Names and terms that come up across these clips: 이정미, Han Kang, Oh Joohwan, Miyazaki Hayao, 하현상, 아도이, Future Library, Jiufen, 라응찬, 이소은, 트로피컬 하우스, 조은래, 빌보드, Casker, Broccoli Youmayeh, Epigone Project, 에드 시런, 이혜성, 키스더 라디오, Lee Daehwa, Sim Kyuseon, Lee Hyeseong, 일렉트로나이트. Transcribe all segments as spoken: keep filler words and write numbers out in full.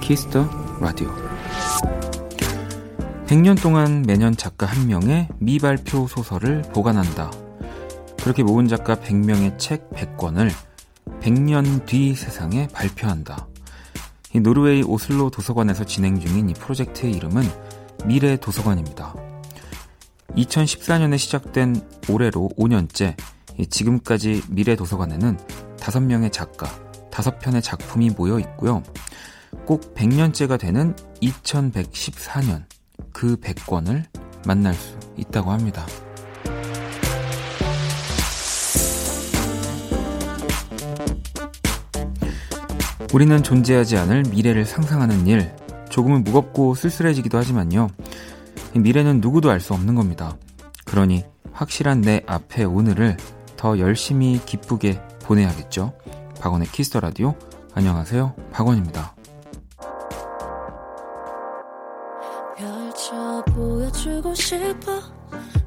키스터 라디오. 백 년 동안 매년 작가 한 명의 미발표 소설을 보관한다. 그렇게 모은 작가 백 명의 책 백 권을 백 년 뒤 세상에 발표한다. 이 노르웨이 오슬로 도서관에서 진행 중인 이 프로젝트의 이름은 미래 도서관입니다. 이천십사 년에 시작된 올해로 오 년째, 지금까지 미래 도서관에는 다섯 명의 작가, 다섯 편의 작품이 모여 있고요. 꼭 백 년째가 되는 이천백십사 년, 그 백 권을 만날 수 있다고 합니다. 우리는 존재하지 않을 미래를 상상하는 일, 조금은 무겁고 쓸쓸해지기도 하지만요. 미래는 누구도 알 수 없는 겁니다. 그러니 확실한 내 앞에 오늘을 더 열심히 기쁘게 보내야겠죠. 박원의 키스더 라디오, 안녕하세요, 박원입니다. 펼쳐 보여주고 싶어,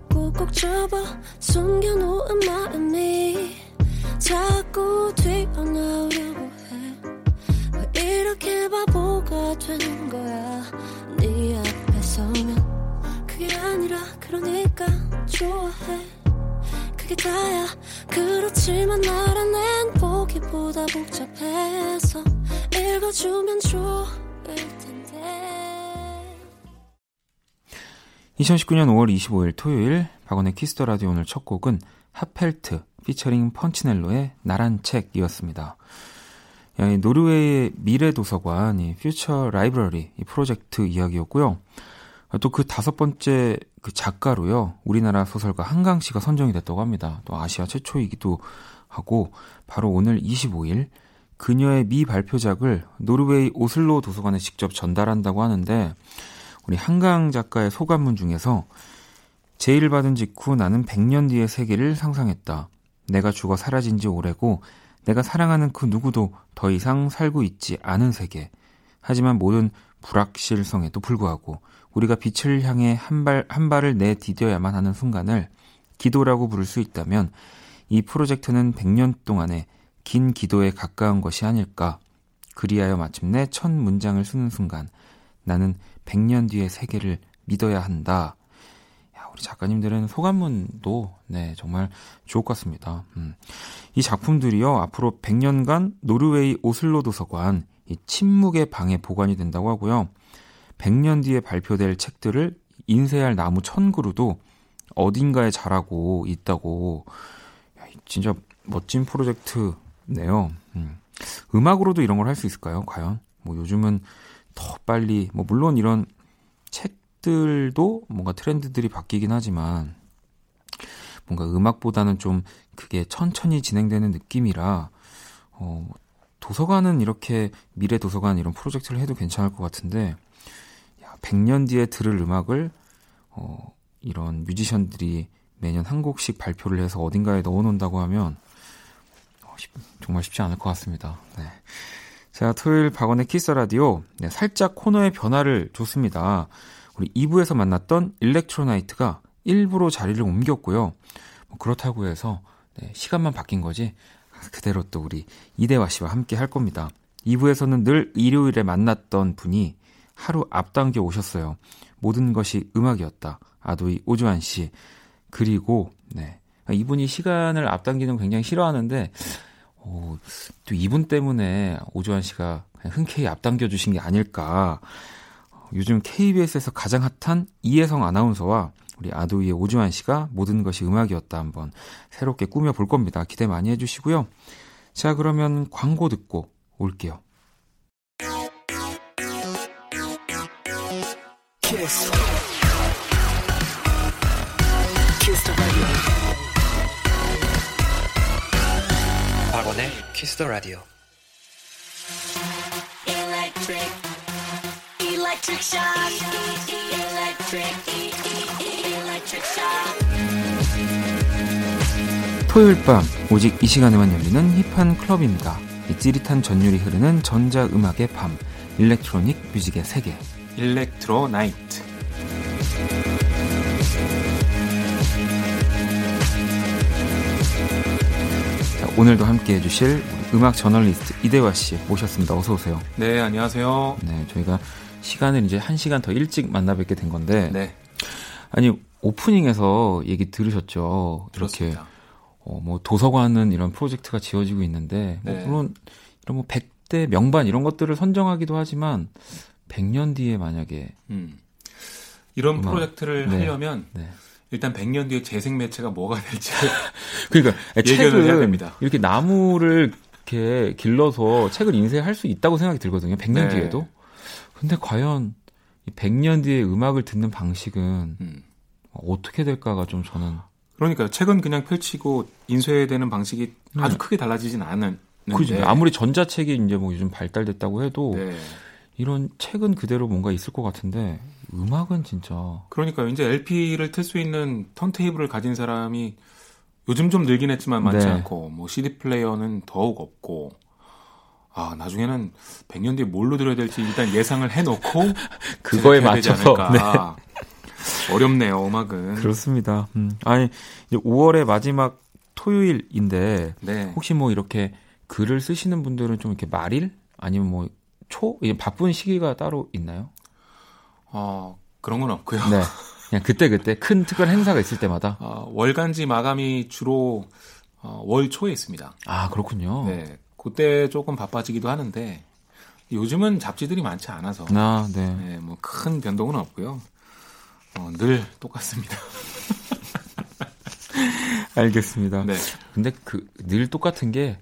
꾹꾹 잡아 숨겨놓은 마음이 자꾸 튀어나오려고 해. 왜 이렇게 바보가 되는 거야. 네 앞에 서면 그게 아니라, 그러니까 좋아해. 그게 다야. 그렇지만 나라는 보기보다 복잡해서 읽어주면 좋을 텐데. 이천십구 년 오월 이십오일 토요일, 박원의 키스더 라디오. 오늘 첫 곡은 하펠트 피처링 펀치넬로의 나란 책이었습니다. 노르웨이의 미래 도서관, 이 퓨처 라이브러리 이 프로젝트 이야기였고요. 또 그 다섯 번째 그 작가로요, 우리나라 소설가 한강 씨가 선정이 됐다고 합니다. 또 아시아 최초이기도 하고, 바로 오늘 이십오일 그녀의 미발표작을 노르웨이 오슬로 도서관에 직접 전달한다고 하는데, 우리 한강 작가의 소감문 중에서 제의를 받은 직후 나는 백 년 뒤의 세계를 상상했다. 내가 죽어 사라진 지 오래고 내가 사랑하는 그 누구도 더 이상 살고 있지 않은 세계. 하지만 모든 불확실성에도 불구하고 우리가 빛을 향해 한 발, 한 발을 내디뎌야만 하는 순간을 기도라고 부를 수 있다면 이 프로젝트는 백 년 동안의 긴 기도에 가까운 것이 아닐까. 그리하여 마침내 첫 문장을 쓰는 순간 나는 백 년 뒤의 세계를 믿어야 한다. 야, 우리 작가님들은 소감문도 네, 정말 좋을 것 같습니다. 음. 이 작품들이요, 앞으로 백 년간 노르웨이 오슬로 도서관 이 침묵의 방에 보관이 된다고 하고요. 백 년 뒤에 발표될 책들을 인쇄할 나무 천 그루도 어딘가에 자라고 있다고. 야, 진짜 멋진 프로젝트네요. 음. 음악으로도 이런 걸 할 수 있을까요, 과연? 뭐 요즘은 더 빨리, 뭐 물론 이런 책들도 뭔가 트렌드들이 바뀌긴 하지만 뭔가 음악보다는 좀 그게 천천히 진행되는 느낌이라, 어, 도서관은 이렇게 미래 도서관 이런 프로젝트를 해도 괜찮을 것 같은데, 야, 백 년 뒤에 들을 음악을 어, 이런 뮤지션들이 매년 한 곡씩 발표를 해서 어딘가에 넣어놓는다고 하면 어, 쉽, 정말 쉽지 않을 것 같습니다. 네. 자, 토요일 박원의 키스 라디오. 네, 살짝 코너의 변화를 줬습니다. 우리 이 부에서 만났던 일렉트로나이트가 일 부로 자리를 옮겼고요. 뭐 그렇다고 해서 네, 시간만 바뀐 거지 그대로 또 우리 이대화 씨와 함께 할 겁니다. 이 부에서는 늘 일요일에 만났던 분이 하루 앞당겨 오셨어요. 모든 것이 음악이었다. 아도이 오주환 씨. 그리고 네, 이분이 시간을 앞당기는 거 굉장히 싫어하는데, 오, 또 이분 때문에 오주환 씨가 그냥 흔쾌히 앞당겨 주신 게 아닐까. 요즘 케이비에스에서 가장 핫한 이혜성 아나운서와 우리 아도이의 오주환 씨가 모든 것이 음악이었다 한번 새롭게 꾸며볼 겁니다. 기대 많이 해주시고요. 자, 그러면 광고 듣고 올게요. 키스. 키스 박원의 키스 더 라디오. Electric, electric shock, electric, electric shock. 토요일 밤 오직 이 시간에만 열리는 힙한 클럽입니다. 이 찌릿한 전율이 흐르는 전자 음악의 밤, 일렉트로닉 뮤직의 세계, 일렉트로 나이트. 오늘도 함께해 주실 음악 저널리스트 이대화 씨 모셨습니다. 어서 오세요. 네, 안녕하세요. 네, 저희가 시간을 이제 한 시간 더 일찍 만나 뵙게 된 건데, 네. 아니 오프닝에서 얘기 들으셨죠? 들었습니다. 이렇게 어, 뭐 도서관은 이런 프로젝트가 지어지고 있는데, 네. 뭐 물론 이런 뭐 백 대 명반 이런 것들을 선정하기도 하지만 백 년 뒤에 만약에 음. 이런 음악, 프로젝트를 네. 하려면. 네. 일단 백 년 뒤에 재생 매체가 뭐가 될지 그러니까 책을 해야 됩니다. 이렇게 나무를 이렇게 길러서 책을 인쇄할 수 있다고 생각이 들거든요. 백 년 네. 뒤에도. 근데 과연 이 백 년 뒤에 음악을 듣는 방식은 음. 어떻게 될까가 좀 저는 그러니까요. 책은 그냥 펼치고 인쇄되는 방식이 네. 아주 크게 달라지진 않은. 그죠. 아무리 전자책이 이제 뭐 요즘 발달됐다고 해도. 네. 이런 책은 그대로 뭔가 있을 것 같은데 음악은 진짜 그러니까요. 이제 엘피를 틀 수 있는 턴테이블을 가진 사람이 요즘 좀 늘긴 했지만 많지 네. 않고 뭐 씨디 플레이어는 더욱 없고 아 나중에는 백 년 뒤에 뭘로 들어야 될지 일단 예상을 해놓고 그거에 맞춰서 네. 어렵네요. 음악은 그렇습니다. 음. 아니 이제 오월의 마지막 토요일인데 네. 혹시 뭐 이렇게 글을 쓰시는 분들은 좀 이렇게 말일 아니면 뭐 초? 이제 바쁜 시기가 따로 있나요? 어, 그런 건 없고요. 네. 그냥 그때그때 큰 특별 행사가 있을 때마다? 어, 월간지 마감이 주로 어, 월 초에 있습니다. 아, 그렇군요. 네. 그때 조금 바빠지기도 하는데 요즘은 잡지들이 많지 않아서. 아, 네. 네 뭐 큰 변동은 없고요. 어, 늘 똑같습니다. 알겠습니다. 네. 근데 그 늘 똑같은 게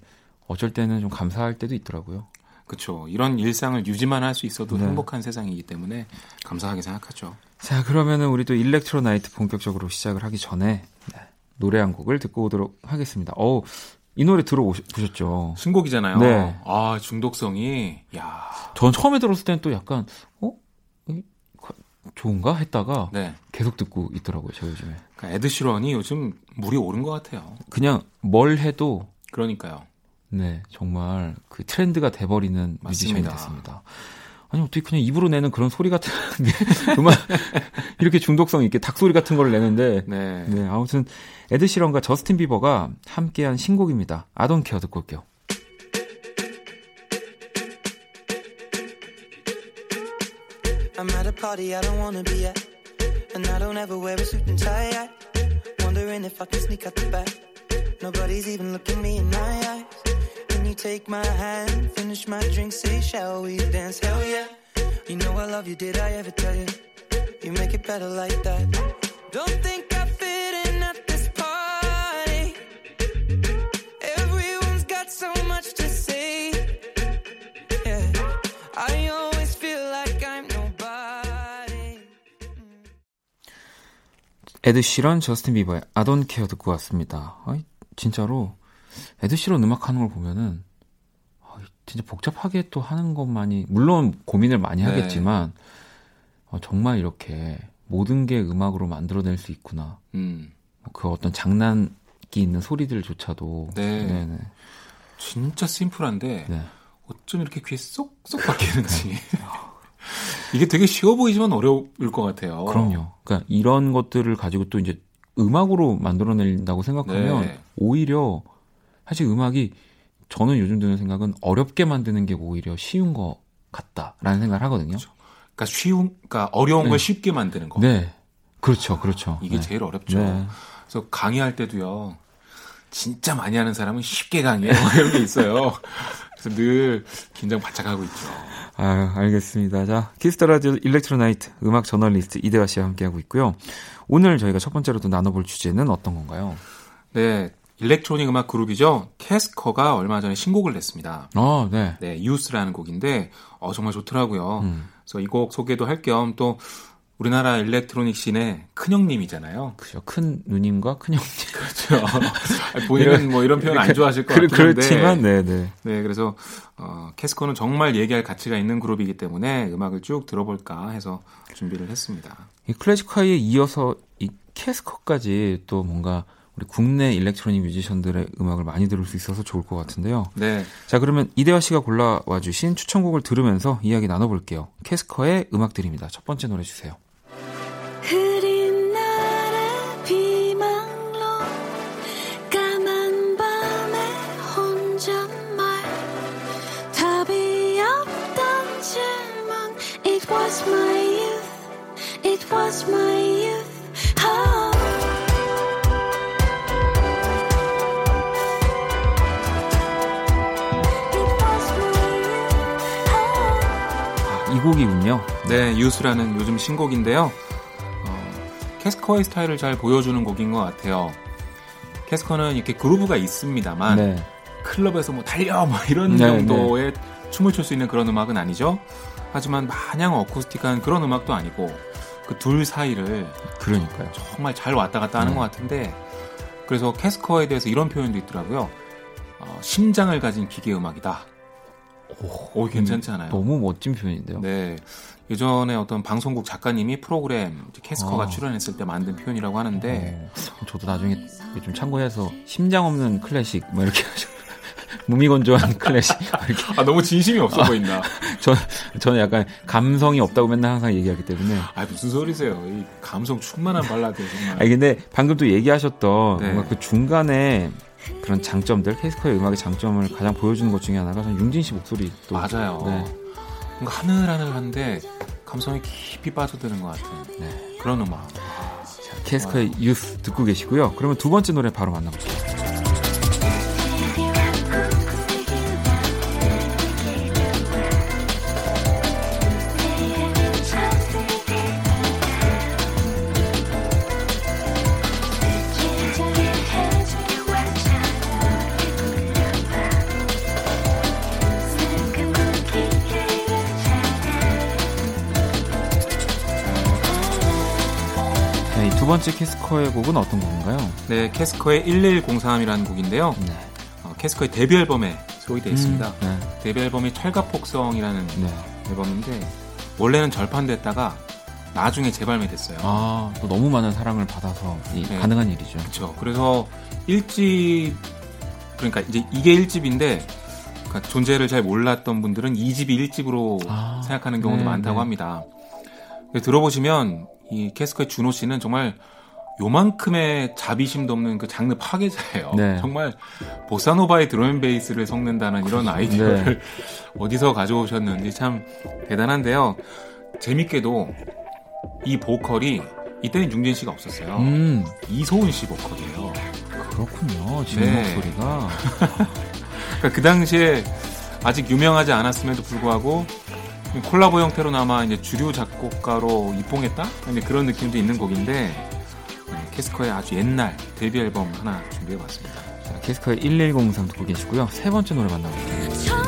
어쩔 때는 좀 감사할 때도 있더라고요. 그렇죠. 이런 일상을 유지만 할 수 있어도 네. 행복한 세상이기 때문에 감사하게 생각하죠. 자, 그러면은 우리 또 일렉트로 나이트 본격적으로 시작을 하기 전에 네. 노래 한 곡을 듣고 오도록 하겠습니다. 어우, 이 노래 들어보셨죠? 신곡이잖아요. 네. 아, 중독성이. 야. 전 처음에 들었을 때는 또 약간 어? 좋은가? 했다가 네. 계속 듣고 있더라고요. 제가 요즘에. 그러니까 에드 시런이 요즘 물이 오른 것 같아요. 그냥 뭘 해도. 그러니까요. 네, 정말 그 트렌드가 돼버리는 뮤지션이 됐습니다. 아니 어떻게 그냥 입으로 내는 그런 소리 같은 음악 이렇게 중독성 있게 닭소리 같은 걸 내는데 네, 네 아무튼 에드 시런과 저스틴 비버가 함께한 신곡입니다. I don't care 듣고 올게요. I'm at a party I don't wanna be at And I don't ever wear a suit and tie at Wondering if I can sneak out the back Nobody's even looking me in my eyes You take my hand, finish my drink, say shall we dance? Hell yeah! You know I love you, did I ever tell you? You make it better like that. Don't think I fit in at this party. Everyone's got so much to say. Yeah, I always feel like I'm nobody. 에드 시런, 저스틴 비버의 I Don't Care 듣고 왔습니다. 아이, 진짜로. 에드 시런 음악 하는 걸 보면은 진짜 복잡하게 또 하는 것만이 물론 고민을 많이 하겠지만 네. 어, 정말 이렇게 모든 게 음악으로 만들어낼 수 있구나. 음. 그 어떤 장난기 있는 소리들조차도 네. 네네. 진짜 심플한데 네. 어쩜 이렇게 귀에 쏙쏙 박히는지. 이게 되게 쉬워 보이지만 어려울 것 같아요. 그럼요. 그러니까 이런 것들을 가지고 또 이제 음악으로 만들어낸다고 생각하면 네. 오히려 사실 음악이 저는 요즘 드는 생각은 어렵게 만드는 게 오히려 쉬운 것 같다라는 생각을 하거든요. 그렇죠. 그러니까 쉬운, 그러니까 어려운 네. 걸 쉽게 만드는 거. 네, 그렇죠, 그렇죠. 이게 네. 제일 어렵죠. 네. 그래서 강의할 때도요, 진짜 많이 하는 사람은 쉽게 강의해요. 이런 게 있어요. 그래서 늘 긴장 바짝 하고 있죠. 아, 알겠습니다. 자, 키스터 라디오 일렉트로 나이트 음악 저널리스트 이대화 씨와 함께 하고 있고요. 오늘 저희가 첫 번째로 또 나눠볼 주제는 어떤 건가요? 네. 일렉트로닉 음악 그룹이죠. 캐스커가 얼마 전에 신곡을 냈습니다. 어, 네. 네, 유스라는 곡인데 어, 정말 좋더라고요. 음. 그래서 이 곡 소개도 할 겸 또 우리나라 일렉트로닉 씬의 큰형님이잖아요. 그죠. 큰 누님과 큰형님. 그렇죠. 본인은 뭐 이런 표현 안 좋아하실 것 같은데. 그렇지만, 네, 네. 네, 그래서 어, 캐스커는 정말 얘기할 가치가 있는 그룹이기 때문에 음악을 쭉 들어볼까 해서 준비를 했습니다. 이 클래식화에 이어서 이 캐스커까지 또 뭔가 우리 국내 일렉트로닉 뮤지션들의 음악을 많이 들을 수 있어서 좋을 것 같은데요. 네. 자, 그러면 이대화 씨가 골라와 주신 추천곡을 들으면서 이야기 나눠볼게요. 캐스커의 음악들입니다. 첫 번째 노래 주세요. 흐린 날의 비망로 까만 밤의 was my youth. Oh. 이 곡이군요. 네, 유스라는 요즘 신곡인데요. 어, 캐스커의 스타일을 잘 보여주는 곡인 것 같아요. 캐스커는 이렇게 그루브가 있습니다만 네. 클럽에서 뭐 달려 뭐 이런 네, 정도의 네. 춤을 출 수 있는 그런 음악은 아니죠. 하지만 마냥 어쿠스틱한 그런 음악도 아니고 그 둘 사이를 그러니까요. 정말 잘 왔다 갔다 하는 네. 것 같은데 그래서 캐스커에 대해서 이런 표현도 있더라고요. 어, 심장을 가진 기계 음악이다. 오, 오, 괜찮지 않아요? 너무 멋진 표현인데요. 네, 예전에 어떤 방송국 작가님이 프로그램 캐스커가 아. 출연했을 때 만든 표현이라고 하는데 오, 저도 나중에 좀 참고해서 심장 없는 클래식 뭐 이렇게 무미건조한 클래식 이렇게. 아 너무 진심이 없어 아, 보인다. 저, 저는 약간 감성이 없다고 맨날 항상 얘기하기 때문에 아 무슨 소리세요? 이 감성 충만한 발라드 정말. 아니 근데 방금 또 얘기하셨던 네. 뭔가 그 중간에 그런 장점들, 캐스커의 음악의 장점을 가장 보여주는 것 중에 하나가 융진 씨 목소리도 맞아요. 네. 뭔가 하늘하늘한데 감성이 깊이 빠져드는 것 같은 네. 그런 음악. 자, 캐스커의 와. 유스 듣고 계시고요. 그러면 두 번째 노래 바로 만나보시죠. 두 번째 캐스커의 곡은 어떤 곡인가요? 네, 캐스커의 일일공삼이라는 곡인데요. 네. 어, 캐스커의 데뷔 앨범에 소개되어 음, 있습니다. 네. 데뷔 앨범이 철갑폭성이라는 네. 앨범인데 원래는 절판됐다가 나중에 재발매됐어요. 아, 또 너무 많은 사랑을 받아서 이, 네. 가능한 일이죠. 그렇죠. 그래서 일 집 그러니까 이제 이게 일 집인데 그러니까 존재를 잘 몰랐던 분들은 이 집이 일 집으로 아, 생각하는 경우도 네, 많다고 네. 합니다. 들어보시면 이 캐스커의 준호 씨는 정말 요만큼의 자비심도 없는 그 장르 파괴자예요. 네. 정말 보사노바의 드럼앤베이스를 섞는다는 그렇죠. 이런 아이디어를 네. 어디서 가져오셨는지 참 대단한데요. 재밌게도 이 보컬이 이때는 융진 씨가 없었어요. 음. 이소은 씨 보컬이에요. 그렇군요. 지금 네. 목소리가 그러니까 그 당시에 아직 유명하지 않았음에도 불구하고 콜라보 형태로나마 이제 주류 작곡가로 입봉했다? 그런 느낌도 있는 곡인데 캐스커의 아주 옛날 데뷔 앨범 하나 준비해봤습니다. 자, 캐스커의 일일공삼 듣고 계시고요. 세 번째 노래 만나볼게요.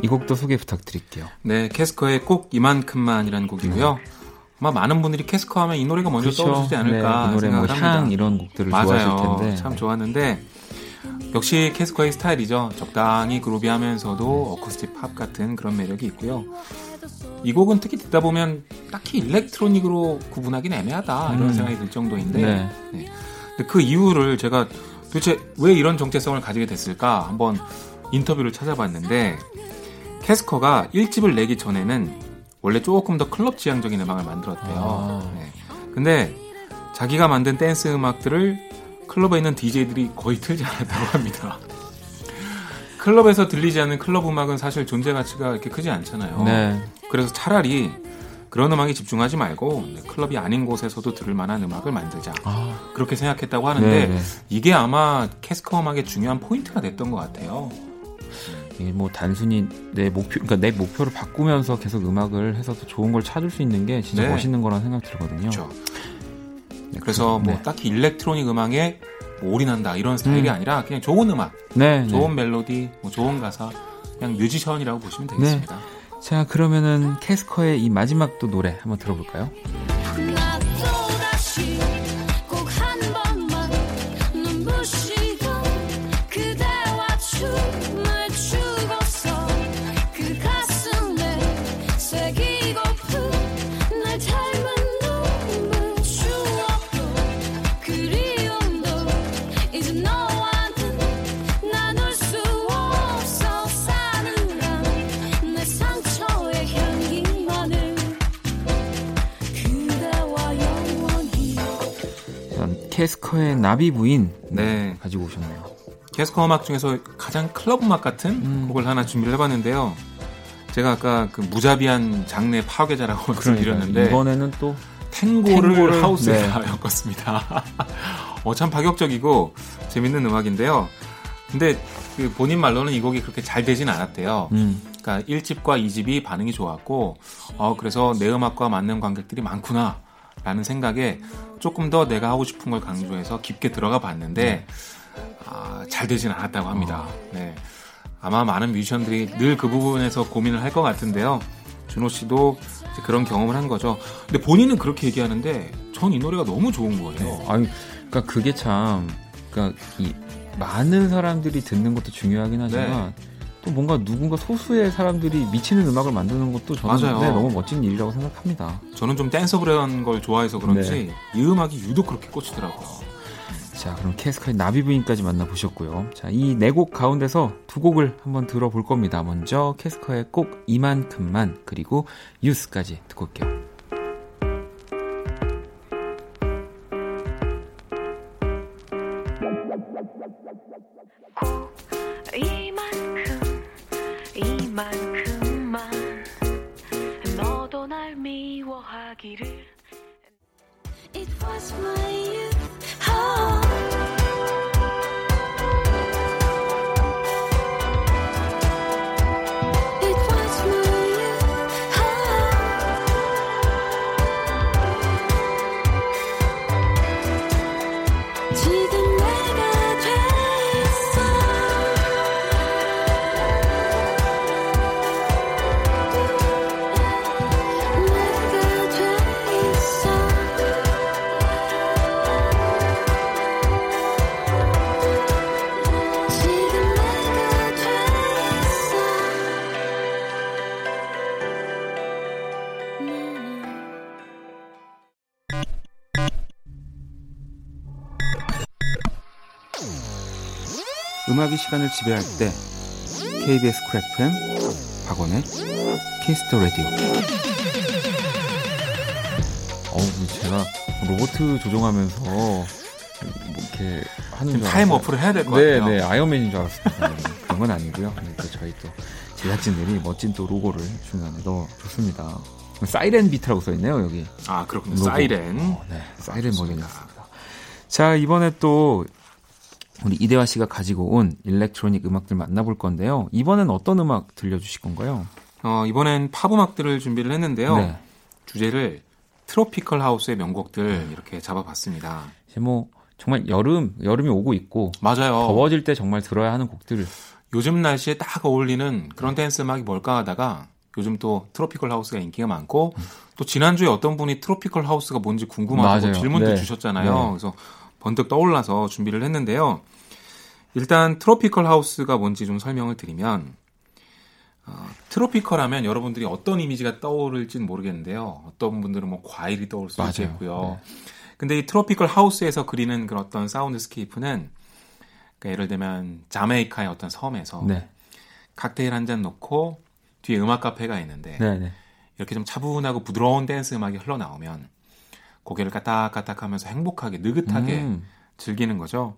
이 곡도 소개 부탁드릴게요. 네, 캐스커의 꼭 이만큼만이라는 곡이고요. 네. 아마 많은 분들이 캐스커 하면 이 노래가 먼저 그렇죠? 떠오르지 않을까 네, 이 노래 생각을 뭐 향 합니다. 이런 곡들을 맞아요. 좋아하실 텐데 참 네. 좋았는데 역시 캐스커의 스타일이죠. 적당히 그루비하면서도 어쿠스틱 팝 같은 그런 매력이 있고요. 이 곡은 특히 듣다 보면 딱히 일렉트로닉으로 구분하기는 애매하다 이런 음. 생각이 들 정도인데 네. 네. 근데 그 이유를 제가 도대체 왜 이런 정체성을 가지게 됐을까 한번 인터뷰를 찾아봤는데 캐스커가 일 집을 내기 전에는 원래 조금 더 클럽 지향적인 음악을 만들었대요. 아. 네. 근데 자기가 만든 댄스 음악들을 클럽에 있는 디제이들이 거의 틀지 않았다고 합니다. 클럽에서 들리지 않는 클럽 음악은 사실 존재 가치가 이렇게 크지 않잖아요. 네. 그래서 차라리 그런 음악에 집중하지 말고 클럽이 아닌 곳에서도 들을 만한 음악을 만들자. 아. 그렇게 생각했다고 하는데 네네. 이게 아마 캐스커 음악의 중요한 포인트가 됐던 것 같아요. 뭐 단순히 내 목표, 그러니까 내 목표를 바꾸면서 계속 음악을 해서 더 좋은 걸 찾을 수 있는 게 진짜 네. 멋있는 거라는 생각이 들거든요. 그렇죠. 네, 그래서 네. 뭐 딱히 일렉트로닉 음악에 뭐 올인한다 이런 스타일이 음. 아니라 그냥 좋은 음악, 네, 좋은 네. 멜로디, 뭐 좋은 가사, 그냥 뮤지션이라고 보시면 되겠습니다. 네. 자, 그러면은 캐스커의 이 마지막 또 노래 한번 들어볼까요? 캐스커의 나비 부인 네. 가지고 오셨네요. 캐스커 음악 중에서 가장 클럽 음악 같은 음. 곡을 하나 준비를 해봤는데요. 제가 아까 그 무자비한 장르의 파괴자라고 말씀드렸는데 이번에는 또 탱고를, 탱고를 하우스에다 네. 엮었습니다. 어, 참 파격적이고 재밌는 음악인데요. 근데 그 본인 말로는 이 곡이 그렇게 잘 되진 않았대요. 음. 그러니까 일 집과 이 집이 반응이 좋았고 어, 그래서 내 음악과 맞는 관객들이 많구나 라는 생각에 조금 더 내가 하고 싶은 걸 강조해서 깊게 들어가 봤는데 아, 잘 되진 않았다고 합니다. 어. 네. 아마 많은 뮤지션들이 늘 그 부분에서 고민을 할 것 같은데요. 준호 씨도 이제 그런 경험을 한 거죠. 근데 본인은 그렇게 얘기하는데 전 이 노래가 너무 좋은 거예요. 네. 아니, 그러니까 그게 참 그러니까 이 많은 사람들이 듣는 것도 중요하긴 하지만 네. 또 뭔가 누군가 소수의 사람들이 미치는 음악을 만드는 것도 저는 네, 너무 멋진 일이라고 생각합니다. 저는 좀 댄서 그런 걸 좋아해서 그런지 네. 이 음악이 유독 그렇게 꽂히더라고요. 자, 그럼 캐스커의 나비부인까지 만나보셨고요. 자, 이 네 곡 가운데서 두 곡을 한번 들어볼 겁니다. 먼저 캐스커의 꼭 이만큼만 그리고 유스까지 듣고 올게요. 이만큼 이만큼만 너도 날 미워하기를 It was my youth oh. 음악이 시간을 지배할 때 케이비에스 쿨 에프엠 박원의 키스 더 라디오. 어우 제가 로봇 조종하면서 뭐 이렇게 하는 줄 타임 어플을 해야 될 것 같아요. 네네 아이언맨인 줄 알았습니다. 그런 건 아니고요. 그러니까 저희 또 제작진들이 멋진 또 로고를 중간에 넣어줬습니다. 사이렌 비트라고 써있네요 여기. 아 그렇군요. 로고. 사이렌. 어, 네 사이렌 버전이었습니다. 자 이번에 또. 우리 이대화 씨가 가지고 온 일렉트로닉 음악들 만나볼 건데요. 이번엔 어떤 음악 들려주실 건가요? 어, 이번엔 팝 음악들을 준비를 했는데요. 네. 주제를 트로피컬 하우스의 명곡들 이렇게 잡아봤습니다. 뭐 정말 여름, 여름이 오고 있고 맞아요. 더워질 때 정말 들어야 하는 곡들. 요즘 날씨에 딱 어울리는 그런 댄스 음악이 뭘까 하다가 요즘 또 트로피컬 하우스가 인기가 많고 또 지난주에 어떤 분이 트로피컬 하우스가 뭔지 궁금하다고 맞아요. 질문도 네. 주셨잖아요. 네. 그래서 번뜩 떠올라서 준비를 했는데요. 일단 트로피컬 하우스가 뭔지 좀 설명을 드리면 어, 트로피컬 하면 여러분들이 어떤 이미지가 떠오를지는 모르겠는데요. 어떤 분들은 뭐 과일이 떠올 수도 있고요. 네. 근데 이 트로피컬 하우스에서 그리는 그런 어떤 사운드스케이프는 그러니까 예를 들면 자메이카의 어떤 섬에서 네. 칵테일 한 잔 놓고 뒤에 음악 카페가 있는데 네, 네. 이렇게 좀 차분하고 부드러운 댄스 음악이 흘러나오면 고개를 까딱까딱 하면서 행복하게 느긋하게 음. 즐기는 거죠.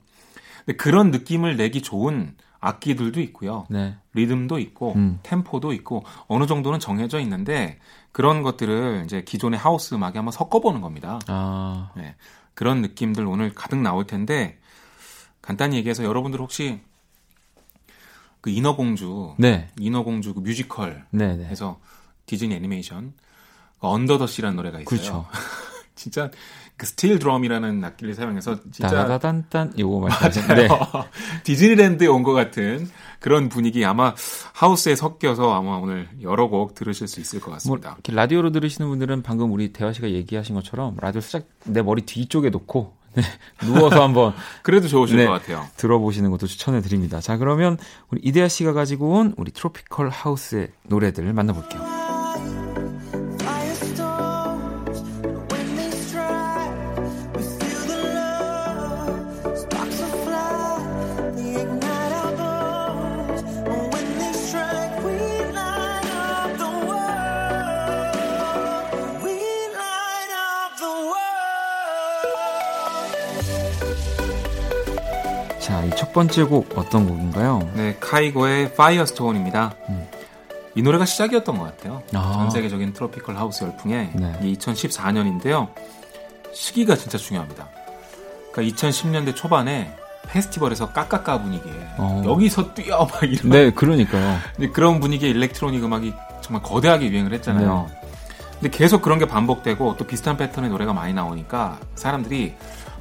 근데 그런 느낌을 내기 좋은 악기들도 있고요. 네. 리듬도 있고 음. 템포도 있고 어느 정도는 정해져 있는데 그런 것들을 이제 기존의 하우스 음악에 한번 섞어보는 겁니다. 아. 네. 그런 느낌들 오늘 가득 나올 텐데 간단히 얘기해서 여러분들 혹시 그 인어공주, 네. 인어공주 그 뮤지컬에서 네, 네. 디즈니 애니메이션 언더더시라는 노래가 있어요. 그렇죠. 진짜 그 스틸 드럼이라는 악기를 사용해서 진짜 다다단단 이거 말씀하셨죠. 네. 디즈니랜드에 온 것 같은 그런 분위기 아마 하우스에 섞여서 아마 오늘 여러 곡 들으실 수 있을 것 같습니다. 뭐 이렇게 라디오로 들으시는 분들은 방금 우리 대화 씨가 얘기하신 것처럼 라디오 살짝 내 머리 뒤쪽에 놓고 네, 누워서 한번 그래도 좋으실 네, 것 같아요. 들어보시는 것도 추천해 드립니다. 자 그러면 우리 이대화 씨가 가지고 온 우리 트로피컬 하우스의 노래들 만나볼게요. Yeah. 첫 번째 곡 어떤 곡인가요? 네, 카이고의 파이어스톤입니다. 음. 이 노래가 시작이었던 것 같아요. 아. 전 세계적인 트로피컬 하우스 열풍에. 네. 이게 이천십사 년인데요. 시기가 진짜 중요합니다. 그러니까 이천십 년대 초반에 페스티벌에서 까까까 분위기에 어. 여기서 뛰어 막 이런. 네, 그러니까요. 근데 그런 분위기의 일렉트로닉 음악이 정말 거대하게 유행을 했잖아요. 네. 근데 계속 그런 게 반복되고 또 비슷한 패턴의 노래가 많이 나오니까 사람들이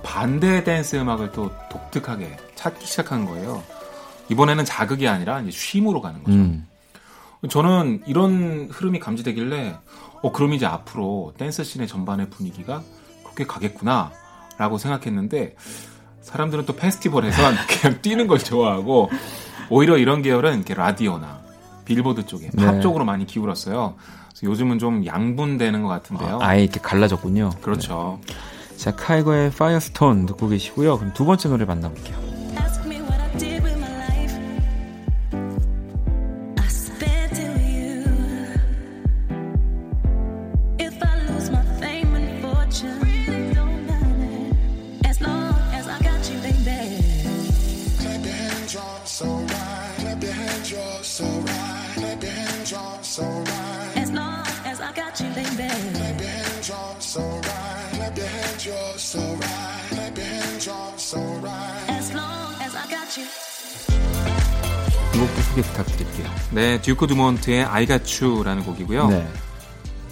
반대 댄스 음악을 또 독특하게 찾기 시작한 거예요. 이번에는 자극이 아니라 이제 쉼으로 가는 거죠. 음. 저는 이런 흐름이 감지되길래 어 그럼 이제 앞으로 댄스 씬의 전반의 분위기가 그렇게 가겠구나 라고 생각했는데, 사람들은 또 페스티벌에서 그냥 뛰는 걸 좋아하고 오히려 이런 계열은 이렇게 라디오나 빌보드 쪽에 팝 네. 쪽으로 많이 기울었어요. 그래서 요즘은 좀 양분되는 것 같은데요. 아, 아예 이렇게 갈라졌군요. 그렇죠. 네. 자, 카이거의 파이어스톤 듣고 계시고요. 그럼 두 번째 노래 만나볼게요. 곡도 소개 부탁드릴게요. 네, 듀크 두몬트의 I Got You라는 곡이고요. 네.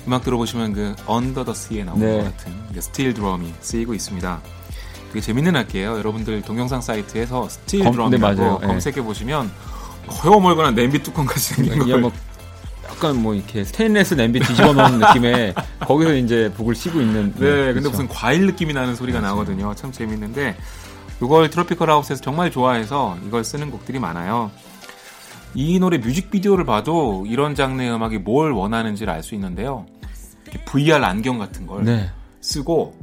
음악 들어보시면 그 Under the Sea에 나오는 네. 것 같은 스틸 드럼이 쓰이고 있습니다. 되게 재밌는 악기예요. 여러분들 동영상 사이트에서 스틸 드럼이라고 네, 검색해 보시면 거의 어멀거나 냄비 뚜껑까지 생긴 걸. 막 약간 뭐 이렇게 스테인레스 냄비 뒤집어 놓은 느낌의 거기서 이제 북을 쉬고 있는. 네, 네 근데 그렇죠. 무슨 과일 느낌이 나는 소리가 맞아요. 나거든요. 참 재밌는데 이걸 트로피컬 하우스에서 정말 좋아해서 이걸 쓰는 곡들이 많아요. 이 노래 뮤직비디오를 봐도 이런 장르의 음악이 뭘 원하는지를 알 수 있는데요. 브이알 안경 같은 걸 네. 쓰고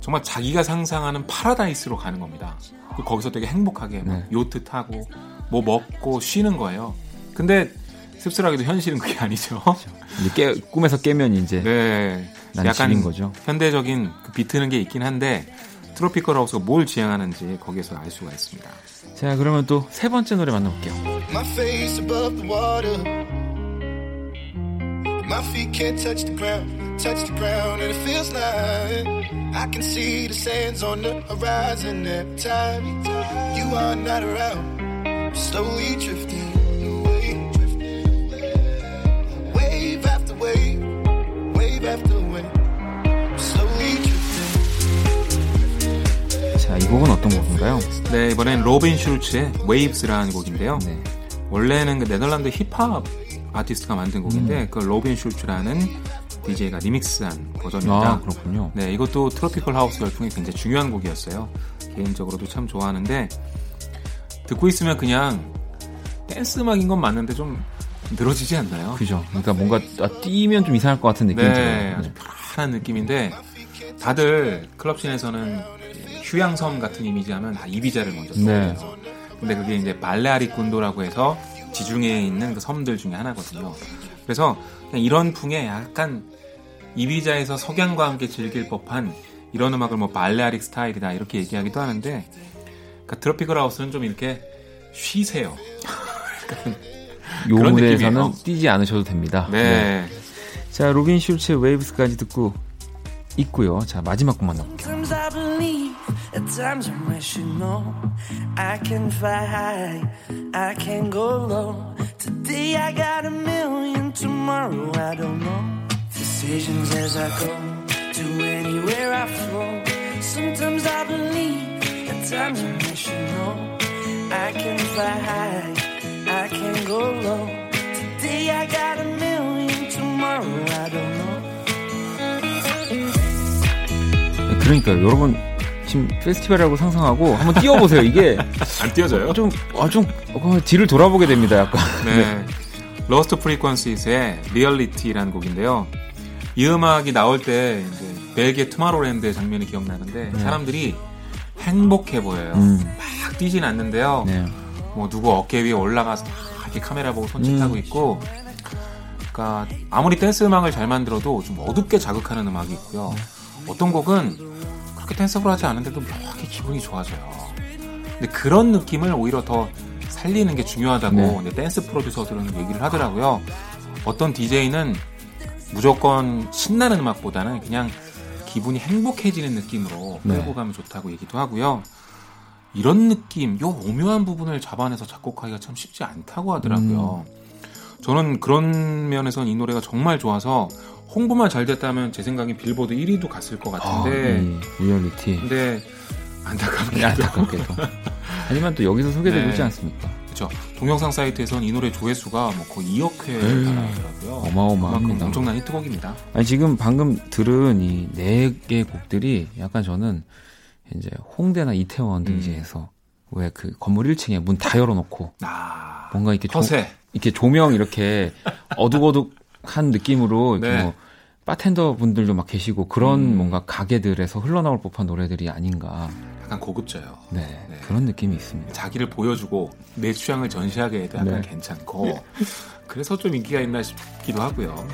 정말 자기가 상상하는 파라다이스로 가는 겁니다. 거기서 되게 행복하게 네. 요트 타고 뭐 먹고 쉬는 거예요. 근데 씁쓸하게도 현실은 그게 아니죠. 그렇죠. 깨, 꿈에서 깨면 이제 네. 난 지는 거죠. 현대적인 그 비트는 게 있긴 한데 트로피컬 하우스가 뭘 지향하는지 거기에서 알 수가 있습니다. 자, 그러면 또 세 번째 노래 만나볼게요. My face above the water. My feet can't touch the ground. Touch the ground and it feels like I can see the sands on the horizon every time you are not around. Slowly drifting away. Wave after wave. Wave after wave. 자, 이 곡은 어떤 곡인가요? 네, 이번엔 로빈 슐츠의 웨이브스라는 곡인데요. 네. 원래는 그 네덜란드 힙합 아티스트가 만든 곡인데 음. 그 로빈 슐츠라는 디제이가 리믹스한 버전입니다. 아, 그렇군요. 네, 이것도 트로피컬 하우스 열풍이 굉장히 중요한 곡이었어요. 개인적으로도 참 좋아하는데 듣고 있으면 그냥 댄스 음악인 건 맞는데 좀 늘어지지 않나요? 그죠. 그러니까 뭔가 아, 뛰면 좀 이상할 것 같은 느낌이죠. 네, 아주 편안한 느낌인데 다들 클럽씬에서는 휴양섬 같은 이미지 하면 다 이비자를 먼저 써요. 네. 근데 그게 이제 발레아리꾼도라고 해서 지중해에 있는 그 섬들 중에 하나거든요. 그래서 그냥 이런 풍에 약간 이비자에서 석양과 함께 즐길 법한 이런 음악을 뭐 발레아릭 스타일이다 이렇게 얘기하기도 하는데, 그러니까 트로피컬 하우스는 좀 이렇게 쉬세요. 요 무대에서는 뛰지 않으셔도 됩니다. 네. 네. 자, 로빈 슐츠의 웨이브스까지 듣고 있고요. 자, 마지막 곡 만나볼게요. At times I wish you know I can fly high, I can go low. Today I got a million, tomorrow I don't know. Decisions as I go, to anywhere I flow. Sometimes I believe, at times I wish you know I can fly high, I can go low. Today I got a million, tomorrow I don't know. 그러니까 여러분 지금 페스티벌이라고 상상하고 한번 뛰어보세요. 이게 안 뛰어져요? 좀, 아, 좀 어, 뒤를 돌아보게 됩니다. 약간. 네. Lost Frequencies의 Reality라는 곡인데요. 이 음악이 나올 때 이제 벨기에 투마로랜드의 장면이 기억나는데 네. 사람들이 행복해 보여요. 음. 막 뛰진 않는데요. 네. 뭐 누구 어깨 위에 올라가서 막 이렇게 카메라 보고 손짓하고 음. 있고. 그러니까 아무리 댄스 음악을 잘 만들어도 좀 어둡게 자극하는 음악이 있고요. 어떤 곡은 댄서블 하지 않은데도 묘하게 기분이 좋아져요. 근데 그런 느낌을 오히려 더 살리는 게 중요하다고 네. 네, 댄스 프로듀서들은 얘기를 하더라고요. 어떤 디제이는 무조건 신나는 음악보다는 그냥 기분이 행복해지는 느낌으로 끌고 네. 가면 좋다고 얘기도 하고요. 이런 느낌, 요 오묘한 부분을 잡아내서 작곡하기가 참 쉽지 않다고 하더라고요. 음. 저는 그런 면에서는 이 노래가 정말 좋아서 홍보만 잘 됐다면 제 생각엔 빌보드 일 위도 갔을 것 같은데 아, 리얼리티 근데 안타깝게도, 안타깝게도. 하지만 또 여기서 소개되고 네. 있지 않습니까? 그렇죠. 동영상 사이트에서는 이 노래 조회수가 뭐 거의 이억 회에 달하더라고요. 어마어마합니다. 엄청난 히트곡입니다. 아니, 지금 방금 들은 이 네 개 곡들이 약간 저는 이제 홍대나 이태원 등지에서 음. 왜 그 건물 일 층에 문 다 열어놓고 아, 뭔가 이렇게 조, 이렇게 조명 이렇게 어둑어둑한 느낌으로 이렇게 네. 뭐 바텐더 분들도 막 계시고 그런 음. 뭔가 가게들에서 흘러나올 법한 노래들이 아닌가. 약간 고급져요. 네, 네. 그런 느낌이 있습니다. 자기를 보여주고 내 취향을 전시하게 해도 약간 네. 괜찮고 네. 그래서 좀 인기가 있나 싶기도 하고요.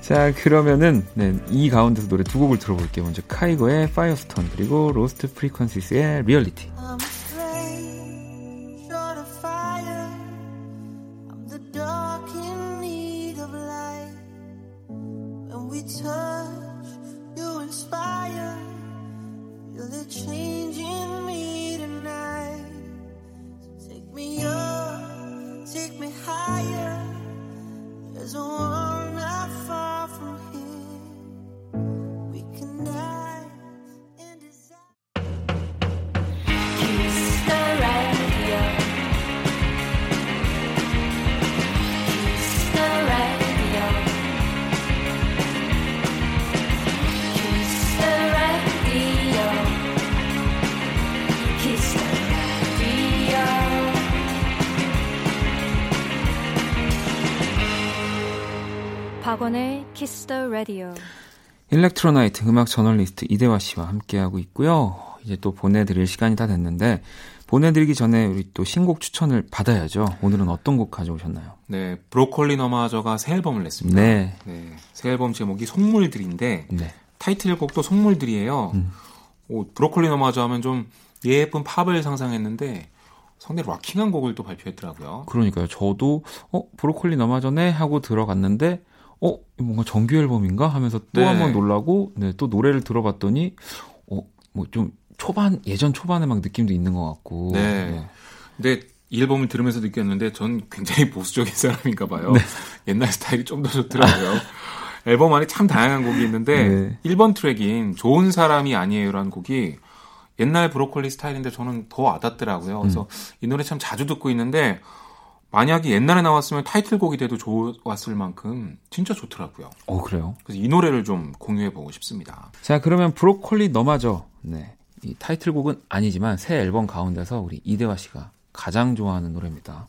자, 그러면은 네, 이 가운데서 노래 두 곡을 들어볼게요. 먼저 카이거의 파이어스톤 그리고 로스트 프리퀀시스의 리얼리티. 키스 더 라디오. 일렉트로나이트 음악 저널리스트 이대화 씨와 함께하고 있고요. 이제 또 보내드릴 시간이 다 됐는데 보내드리기 전에 우리 또 신곡 추천을 받아야죠. 오늘은 어떤 곡 가져오셨나요? 네, 브로콜리 너마저가 새 앨범을 냈습니다. 네, 네, 새 앨범 제목이 속물들인데 네. 타이틀곡도 속물들이에요. 음. 오, 브로콜리 너마저 하면 좀 예쁜 팝을 상상했는데 상당히 락킹한 곡을 또 발표했더라고요. 그러니까요. 저도 어 브로콜리 너마저네 하고 들어갔는데. 어, 뭔가 정규 앨범인가 하면서 또 한번 네. 놀라고, 네, 또 노래를 들어봤더니, 어, 뭐 좀 초반, 예전 초반에 막 느낌도 있는 것 같고. 네. 네. 근데 이 앨범을 들으면서 느꼈는데, 전 굉장히 보수적인 사람인가 봐요. 네. 옛날 스타일이 좀 더 좋더라고요. 앨범 안에 참 다양한 곡이 있는데, 네. 일 번 트랙인 좋은 사람이 아니에요라는 곡이 옛날 브로콜리 스타일인데 저는 더 와닿더라고요. 그래서 음. 이 노래 참 자주 듣고 있는데, 만약에 옛날에 나왔으면 타이틀곡이 돼도 좋았을 만큼 진짜 좋더라고요. 어, 그래요? 그래서 이 노래를 좀 공유해보고 싶습니다. 자, 그러면 브로콜리 너마저. 네. 이 타이틀곡은 아니지만 새 앨범 가운데서 우리 이대화 씨가 가장 좋아하는 노래입니다.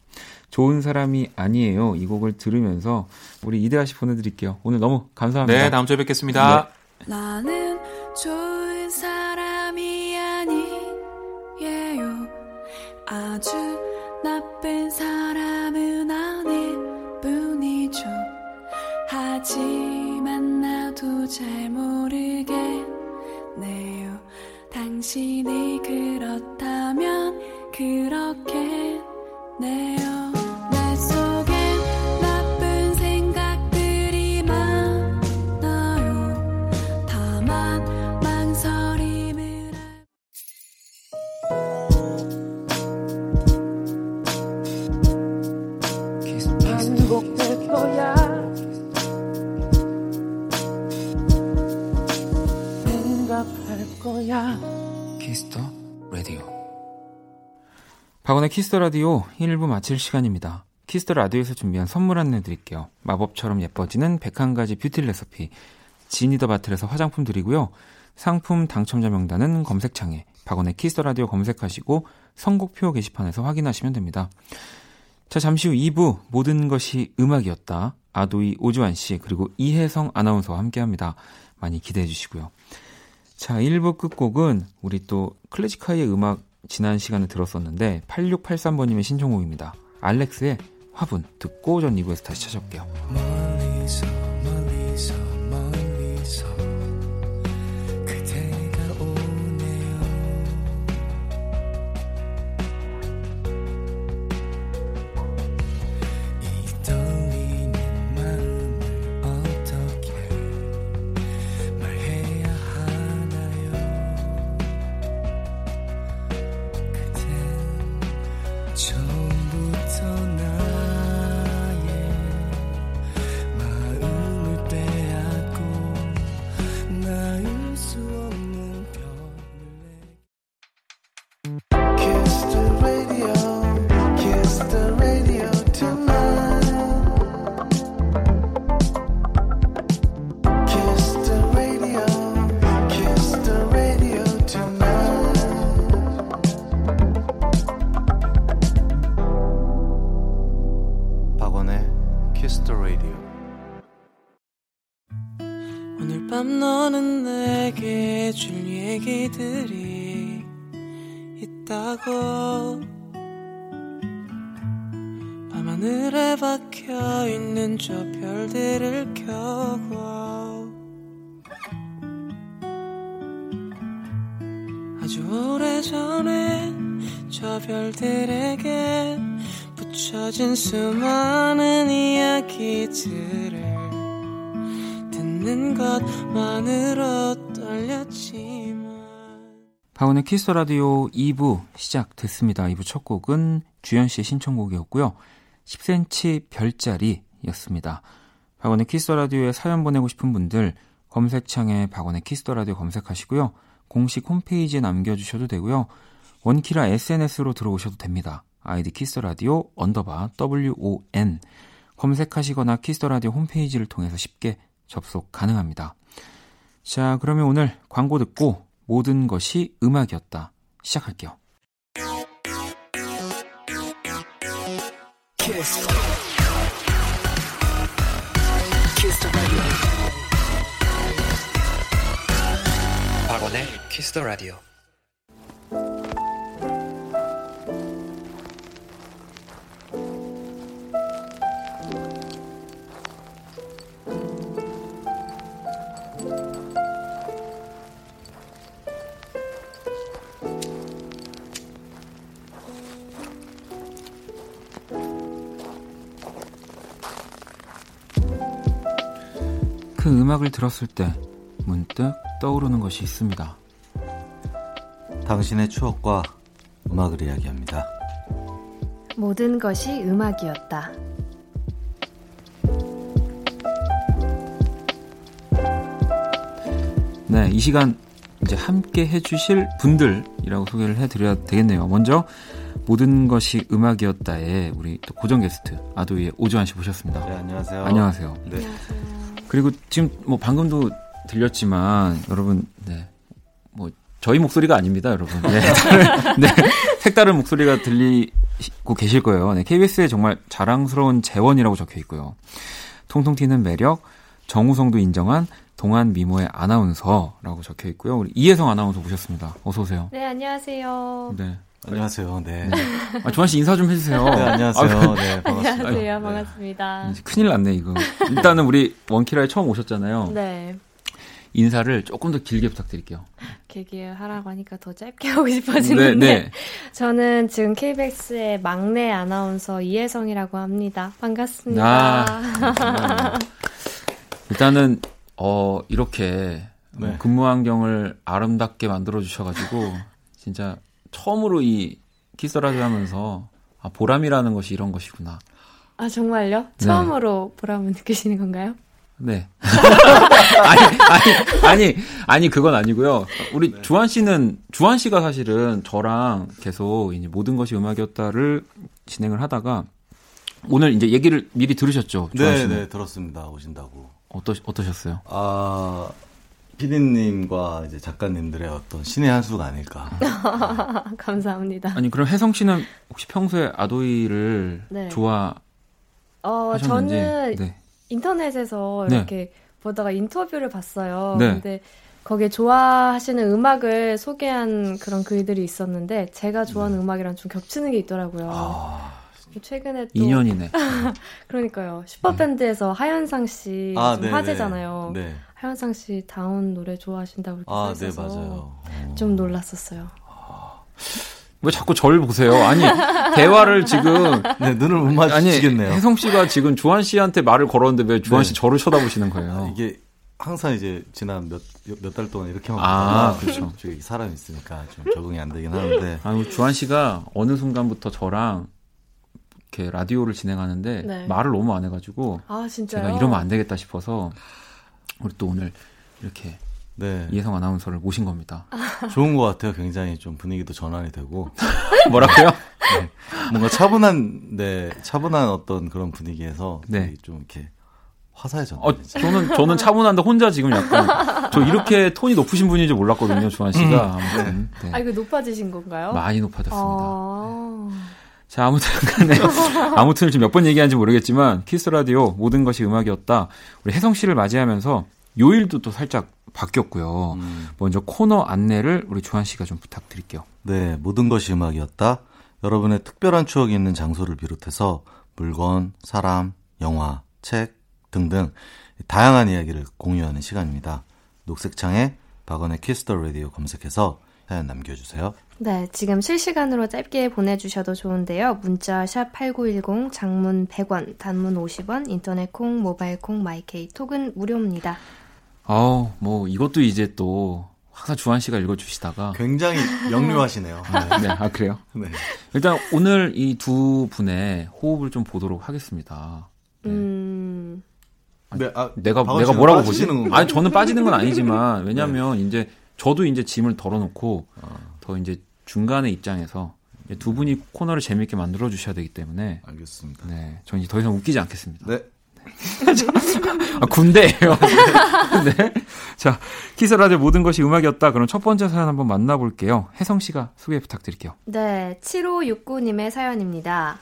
좋은 사람이 아니에요. 이 곡을 들으면서 우리 이대화 씨 보내드릴게요. 오늘 너무 감사합니다. 네, 다음 주에 뵙겠습니다. 네. 나는 좋은 사람이 아니에요. 아주 나쁜 사람은 아닐 뿐이죠. 하지만 나도 잘 모르겠네요. 당신이 그렇다면 그렇겠네요. 날 속엔 나쁜 생각들이 많아요. 다만 망설임을 행복될 거야. 생각할 거야. 키스터 라디오. 박원의 키스터 라디오 일 부 마칠 시간입니다. 키스터 라디오에서 준비한 선물 안내 드릴게요. 마법처럼 예뻐지는 백한 가지 뷰티 레시피 지니더 바틀에서 화장품 드리고요. 상품 당첨자 명단은 검색창에 박원의 키스터 라디오 검색하시고 선곡표 게시판에서 확인하시면 됩니다. 자, 잠시 후 이 부 모든 것이 음악이었다. 아도이 오주환 씨 그리고 이혜성 아나운서와 함께합니다. 많이 기대해 주시고요. 자, 일 부 끝곡은 우리 또 클래식하이의 음악 지난 시간에 들었었는데 팔육팔삼 번님의 신청곡입니다. 알렉스의 화분 듣고 전 이 부에서 다시 찾아올게요. 멀리서 멀리서 멀리서 그대가 오네요. 키스 더 라디오. 오늘 밤 너는 내게 해줄 얘기들이 있다고. 밤하늘에 박혀있는 저 별들을 켜고 아주 오래전에 저 별들에게 붙여진 수많은 이야기들을 듣는 것만으로 떨렸지만 박원의 키스 라디오 이 부 시작됐습니다. 이 부 첫 곡은 주현 씨의 신청곡이었고요. 십 센티미터 별자리였습니다. 박원의 키스 라디오에 사연 보내고 싶은 분들 검색창에 박원의 키스 라디오 검색하시고요. 공식 홈페이지에 남겨주셔도 되고요. 원키라 에스엔에스로 들어오셔도 됩니다. 아이디 키스라디오 언더바 더블유오엔 검색하시거나 키스라디오 홈페이지를 통해서 쉽게 접속 가능합니다. 자, 그러면 오늘 광고 듣고 모든 것이 음악이었다 시작할게요. 키스. 키스라디오. 박원의 키스라디오. 그 음악을 들었을 때 문득 떠오르는 것이 있습니다. 당신의 추억과 음악을 이야기합니다. 모든 것이 음악이었다. 네, 이 시간 이제 함께 해주실 분들이라고 소개를 해드려야 되겠네요. 먼저 모든 것이 음악이었다에 우리 또 고정 게스트 아도이의 오주환 씨 모셨습니다. 네, 안녕하세요. 안녕하세요. 네. 그리고 지금 뭐 방금도 들렸지만 여러분, 네, 뭐 저희 목소리가 아닙니다, 여러분. 네, 네, 색다른 목소리가 들리고 계실 거예요. 네, 케이비에스의 정말 자랑스러운 재원이라고 적혀 있고요. 통통 튀는 매력, 정우성도 인정한 동안 미모의 아나운서라고 적혀 있고요. 우리 이혜성 아나운서 모셨습니다. 어서 오세요. 네, 안녕하세요. 네. 안녕하세요. 네. 네. 아, 조한 씨 인사 좀 해주세요. 네, 안녕하세요. 아, 네, 반갑습니다. 안녕하세요. 아유, 반갑습니다. 네. 큰일 났네, 이거. 일단은 우리 원키라에 처음 오셨잖아요. 네. 인사를 조금 더 길게 부탁드릴게요. 길게 하라고 하니까 더 짧게 하고 싶어지는데. 네, 네. 저는 지금 케이비에스의 막내 아나운서 이혜성이라고 합니다. 반갑습니다. 아, 일단은, 어, 이렇게 네. 근무 환경을 아름답게 만들어주셔가지고, 진짜, 처음으로 이 키스라디오 하면서 아, 보람이라는 것이 이런 것이구나. 아, 정말요? 네. 처음으로 보람을 느끼시는 건가요? 네. 아니, 아니, 아니, 아니, 그건 아니고요. 우리 네. 주한 씨는, 주한 씨가 사실은 저랑 계속 이제 모든 것이 음악이었다를 진행을 하다가 오늘 이제 얘기를 미리 들으셨죠? 주한 씨는? 네, 네, 들었습니다. 오신다고. 어떠, 어떠셨어요? 아, 피디님과 이제 작가님들의 어떤 신의 한 수가 아닐까. 감사합니다. 아니, 그럼 혜성 씨는 혹시 평소에 아도이를 네. 좋아? 어, 하셨는지. 저는 네. 인터넷에서 이렇게 네. 보다가 인터뷰를 봤어요. 네. 근데 거기에 좋아하시는 음악을 소개한 그런 글들이 있었는데 제가 좋아하는 네. 음악이랑 좀 겹치는 게 있더라고요. 아... 최근에 또 인연이네. 그러니까요. 슈퍼밴드에서 네. 하현상 씨 아, 좀 화제잖아요. 네. 하현상 씨 다운 노래 좋아하신다고 이렇게 아, 네, 맞아요. 좀 놀랐었어요. 아, 왜 자꾸 저를 보세요? 아니, 대화를 지금 네, 눈을 못 마주치겠네요. 아니, 혜성 씨가 지금 주한 씨한테 말을 걸었는데 왜 주한 네. 씨 저를 쳐다보시는 거예요? 아, 이게 항상 이제 지난 몇, 몇 달 동안 이렇게만 아, 그렇죠. 사람이 있으니까 좀 적응이 안 되긴 하는데. 아니, 주한 씨가 어느 순간부터 저랑 이렇게 라디오를 진행하는데 네. 말을 너무 안 해가지고 아, 진짜요? 제가 이러면 안 되겠다 싶어서 우리 또 오늘 이렇게 네. 이혜성 아나운서를 모신 겁니다. 좋은 것 같아요. 굉장히 좀 분위기도 전환이 되고 뭐라고요? 네. 뭔가 차분한 네 차분한 어떤 그런 분위기에서 네. 좀 이렇게 화사해졌네요. 어, 저는 저는 차분한데 혼자 지금 약간 저 이렇게 톤이 높으신 분인 줄 몰랐거든요, 주한 씨가. 음. 네. 네. 아, 이거 높아지신 건가요? 많이 높아졌습니다. 아... 네. 자, 아무튼 간에 아무튼 지금 몇 번 얘기하는지 모르겠지만 키스 라디오 모든 것이 음악이었다. 우리 혜성 씨를 맞이하면서 요일도 또 살짝 바뀌었고요. 음. 먼저 코너 안내를 우리 조한 씨가 좀 부탁드릴게요. 네, 모든 것이 음악이었다. 여러분의 특별한 추억이 있는 장소를 비롯해서 물건, 사람, 영화, 책 등등 다양한 이야기를 공유하는 시간입니다. 녹색창에 박원의 키스 더 라디오 검색해서 사연 남겨주세요. 네, 지금 실시간으로 짧게 보내주셔도 좋은데요. 문자 샵 팔구일공, 장문 백 원, 단문 오십 원, 인터넷 콩, 모바일 콩, 마이케이, 톡은 무료입니다. 아우, 뭐 이것도 이제 또 항상 주한 씨가 읽어주시다가 굉장히 명료하시네요. 네, 아 그래요? 네. 일단 오늘 이 두 분의 호흡을 좀 보도록 하겠습니다. 네. 음. 아니, 네, 아, 내가 내가 뭐라고 보지? 아니 저는 빠지는 건 아니지만 왜냐하면 네. 이제 저도 이제 짐을 덜어놓고 어. 더 이제 중간의 입장에서 이제 두 분이 코너를 재미있게 만들어 주셔야 되기 때문에 알겠습니다. 네, 저는 이제 더 이상 웃기지 않겠습니다. 네. 아, 군대예요. 네. 자, 키스라디오 모든 것이 음악이었다. 그럼 첫 번째 사연 한번 만나볼게요. 혜성 씨가 소개 부탁드릴게요. 네, 칠오육구님의 사연입니다.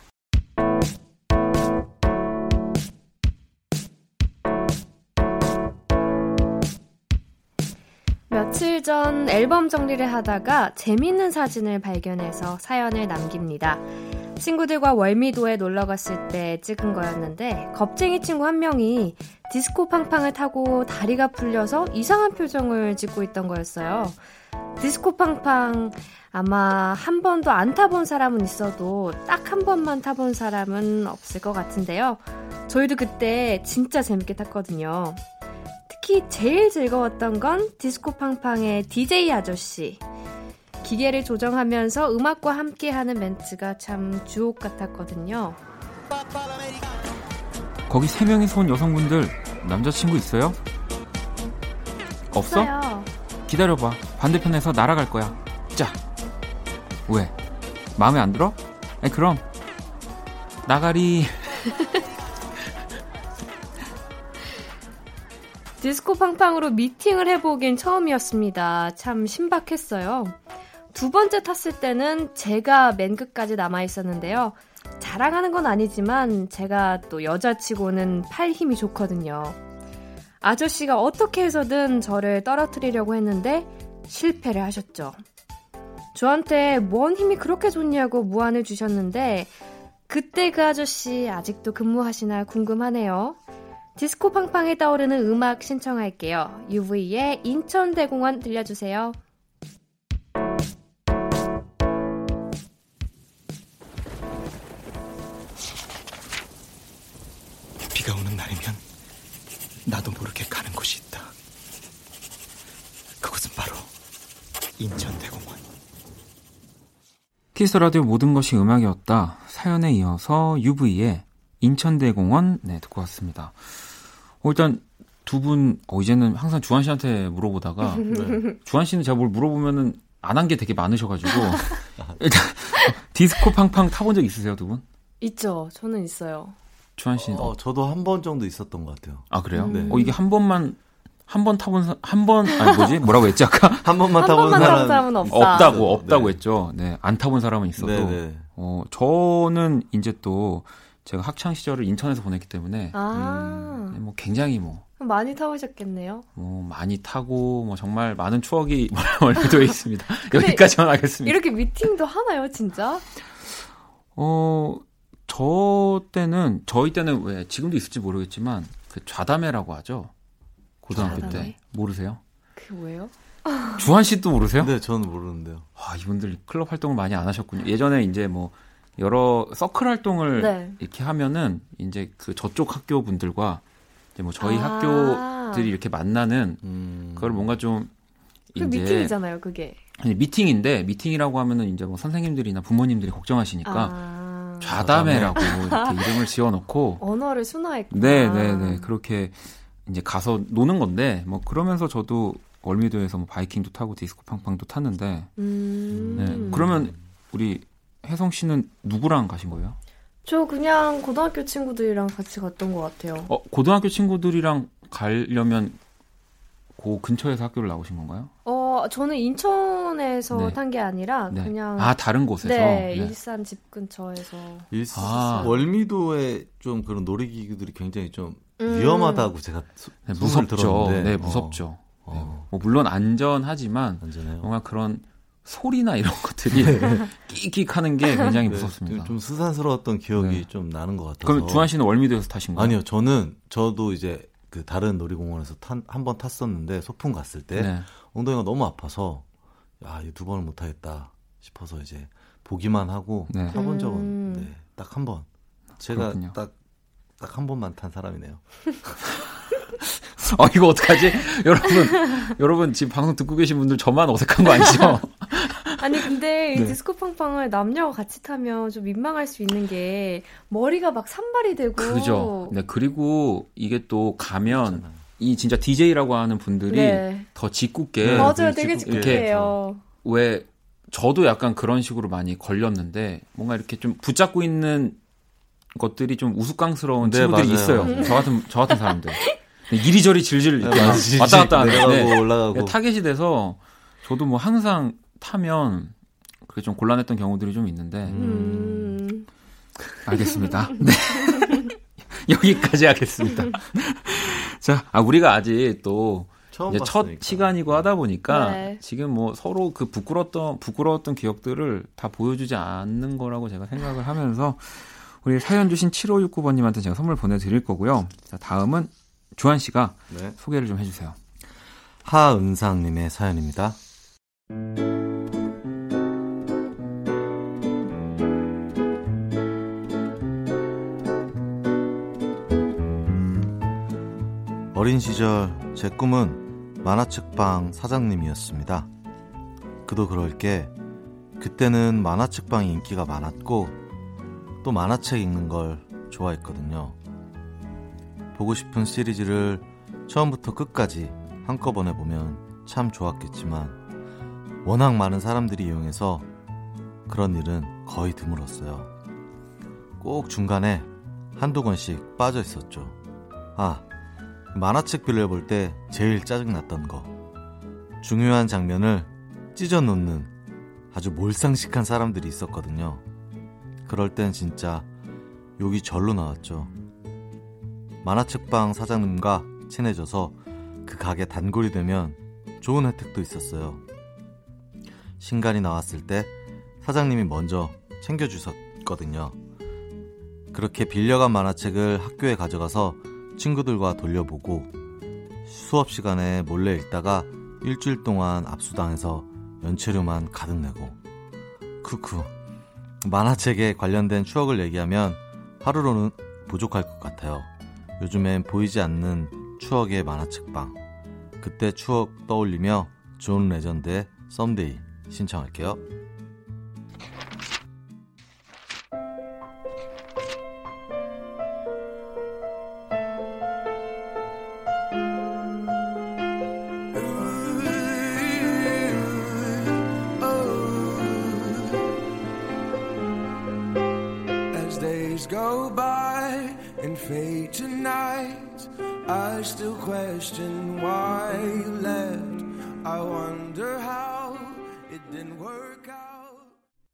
며칠 전 앨범 정리를 하다가 재밌는 사진을 발견해서 사연을 남깁니다. 친구들과 월미도에 놀러갔을 때 찍은 거였는데 겁쟁이 친구 한 명이 디스코 팡팡을 타고 다리가 풀려서 이상한 표정을 짓고 있던 거였어요. 디스코 팡팡 아마 한 번도 안 타본 사람은 있어도 딱 한 번만 타본 사람은 없을 것 같은데요. 저희도 그때 진짜 재밌게 탔거든요. 특히 제일 즐거웠던 건 디스코 팡팡의 디제이 아저씨. 기계를 조정하면서 음악과 함께하는 멘트가 참 주옥 같았거든요. 거기 세 명이서 온 여성분들 남자친구 있어요? 없어? 없어요. 기다려봐. 반대편에서 날아갈 거야. 자. 왜? 마음에 안 들어? 아니, 그럼 나가리. 디스코 팡팡으로 미팅을 해보긴 처음이었습니다. 참 신박했어요. 두 번째 탔을 때는 제가 맨 끝까지 남아있었는데요. 자랑하는 건 아니지만 제가 또 여자치고는 팔 힘이 좋거든요. 아저씨가 어떻게 해서든 저를 떨어뜨리려고 했는데 실패를 하셨죠. 저한테 뭔 힘이 그렇게 좋냐고 무안을 주셨는데 그때 그 아저씨 아직도 근무하시나 궁금하네요. 디스코 팡팡에 떠오르는 음악 신청할게요. 유브이의 인천대공원 들려주세요. 비가 오는 날이면 나도 모르게 가는 곳이 있다. 그곳은 바로 인천대공원. 키스라디오 모든 것이 음악이었다. 사연에 이어서 유브이의 인천대공원 네, 듣고 왔습니다. 어, 일단 두 분 어, 이제는 항상 주한 씨한테 물어보다가 네. 주한 씨는 제가 뭘 물어보면은 안 한 게 되게 많으셔가지고 일단 디스코 팡팡 타본 적 있으세요 두 분? 있죠, 저는 있어요. 주한 씨는? 어, 저도 한 번 정도 있었던 것 같아요. 아 그래요? 네. 어 이게 한 번만 한 번 타본 한 번 아니 뭐지 뭐라고 했지 아까? 한 번만 타본 사람... 사람은 없다. 없다고 없다고 네. 했죠. 네, 안 타본 사람은 있어도. 네네. 어 저는 이제 또 제가 학창 시절을 인천에서 보냈기 때문에 아~ 음, 뭐 굉장히 뭐 많이 타보셨겠네요. 뭐 많이 타고 뭐 정말 많은 추억이 얼굴에 있습니다. 여기까지만 하겠습니다. 이렇게 미팅도 하나요, 진짜? 어, 저 때는 저희 때는 왜 지금도 있을지 모르겠지만 그 좌담회라고 하죠. 고등학교 좌담회? 때 모르세요? 그게 뭐예요? 주한 씨도 모르세요? 네, 저는 모르는데요. 아, 이분들 클럽 활동을 많이 안 하셨군요. 예전에 이제 뭐 여러 서클 활동을 네. 이렇게 하면은 이제 그 저쪽 학교 분들과 이제 뭐 저희 아~ 학교들이 이렇게 만나는 음. 그걸 뭔가 좀 이제 미팅이잖아요, 그게. 아니, 미팅인데 미팅이라고 하면은 이제 뭐 선생님들이나 부모님들이 걱정하시니까 아~ 좌담회라고 이렇게 이름을 지어놓고 언어를 순화했구나. 네, 네, 네. 그렇게 이제 가서 노는 건데 뭐 그러면서 저도 월미도에서 뭐 바이킹도 타고 디스코 팡팡도 탔는데 음. 네. 그러면 우리 혜성 씨는 누구랑 가신 거예요? 저 그냥 고등학교 친구들이랑 같이 갔던 것 같아요. 어, 고등학교 친구들이랑 가려면 그 근처에서 학교를 나오신 건가요? 어, 어, 저는 인천에서 네. 탄 게 아니라 네. 그냥 아 다른 곳에서 네, 네. 일산 집 근처에서 일산 아, 월미도에 좀 그런 놀이기구들이 굉장히 좀 음. 위험하다고 제가 소, 네, 무섭죠. 들었는데. 네, 무섭죠. 어. 네. 뭐 물론 안전하지만 안전해요. 뭔가 그런 소리나 이런 것들이 끽끽하는 게 굉장히 무섭습니다. 좀 수산스러웠던 기억이 네. 좀 나는 것 같아서. 그럼 주한 씨는 월미도에서 타신 거예요? 아니요, 저는 저도 이제 그 다른 놀이공원에서 탄 한 번 탔었는데 소풍 갔을 때 네. 엉덩이가 너무 아파서 야, 이 두 번을 못 하겠다 싶어서 이제 보기만 하고 네. 타본 적은 음. 네, 딱 한 번. 제가 딱 딱 한 번만 탄 사람이네요. 어, 이거 어떡하지? 여러분, 여러분, 지금 방송 듣고 계신 분들 저만 어색한 거 아니죠? 아니, 근데 이 네. 디스코팡팡을 남녀가 같이 타면 좀 민망할 수 있는 게 머리가 막 산발이 되고. 그죠. 네, 그리고 이게 또 가면 그렇잖아요. 이 진짜 디제이라고 하는 분들이 네. 더 짓궂게. 네, 맞아요. 되게 짓궂게 해요. 왜, 저도 약간 그런 식으로 많이 걸렸는데 뭔가 이렇게 좀 붙잡고 있는 것들이 좀 우스꽝스러운 네, 친구들이 맞아요. 있어요. 저 같은, 저 같은 사람들. 이리저리 질질 네, 왔다 갔다 내려가고 네. 올라가고 타겟이 돼서 저도 뭐 항상 타면 그게 좀 곤란했던 경우들이 좀 있는데 음... 알겠습니다. 네. 여기까지 하겠습니다. 자, 아, 우리가 아직 또 이제 첫 시간이고 하다 보니까 네. 지금 뭐 서로 그 부끄러웠던 부끄러웠던 기억들을 다 보여주지 않는 거라고 제가 생각을 하면서 우리 사연 주신 칠오육구 번님한테 제가 선물 보내드릴 거고요. 자, 다음은 주한 씨가 네. 소개를 좀 해주세요. 하은상님의 사연입니다. 어린 시절 제 꿈은 만화책방 사장님이었습니다. 그도 그럴 게 그때는 만화책방이 인기가 많았고 또 만화책 읽는 걸 좋아했거든요. 보고 싶은 시리즈를 처음부터 끝까지 한꺼번에 보면 참 좋았겠지만 워낙 많은 사람들이 이용해서 그런 일은 거의 드물었어요. 꼭 중간에 한두 권씩 빠져 있었죠. 아, 만화책 빌려볼 때 제일 짜증났던 거. 중요한 장면을 찢어놓는 아주 몰상식한 사람들이 있었거든요. 그럴 땐 진짜 욕이 절로 나왔죠. 만화책방 사장님과 친해져서 그 가게 단골이 되면 좋은 혜택도 있었어요. 신간이 나왔을 때 사장님이 먼저 챙겨주셨거든요. 그렇게 빌려간 만화책을 학교에 가져가서 친구들과 돌려보고 수업 시간에 몰래 읽다가 일주일 동안 압수당해서 연체료만 가득 내고. 쿠쿠. 만화책에 관련된 추억을 얘기하면 하루로는 부족할 것 같아요. 요즘엔 보이지 않는 추억의 만화책방. 그때 추억 떠올리며 존 레전드의 썸데이 신청할게요.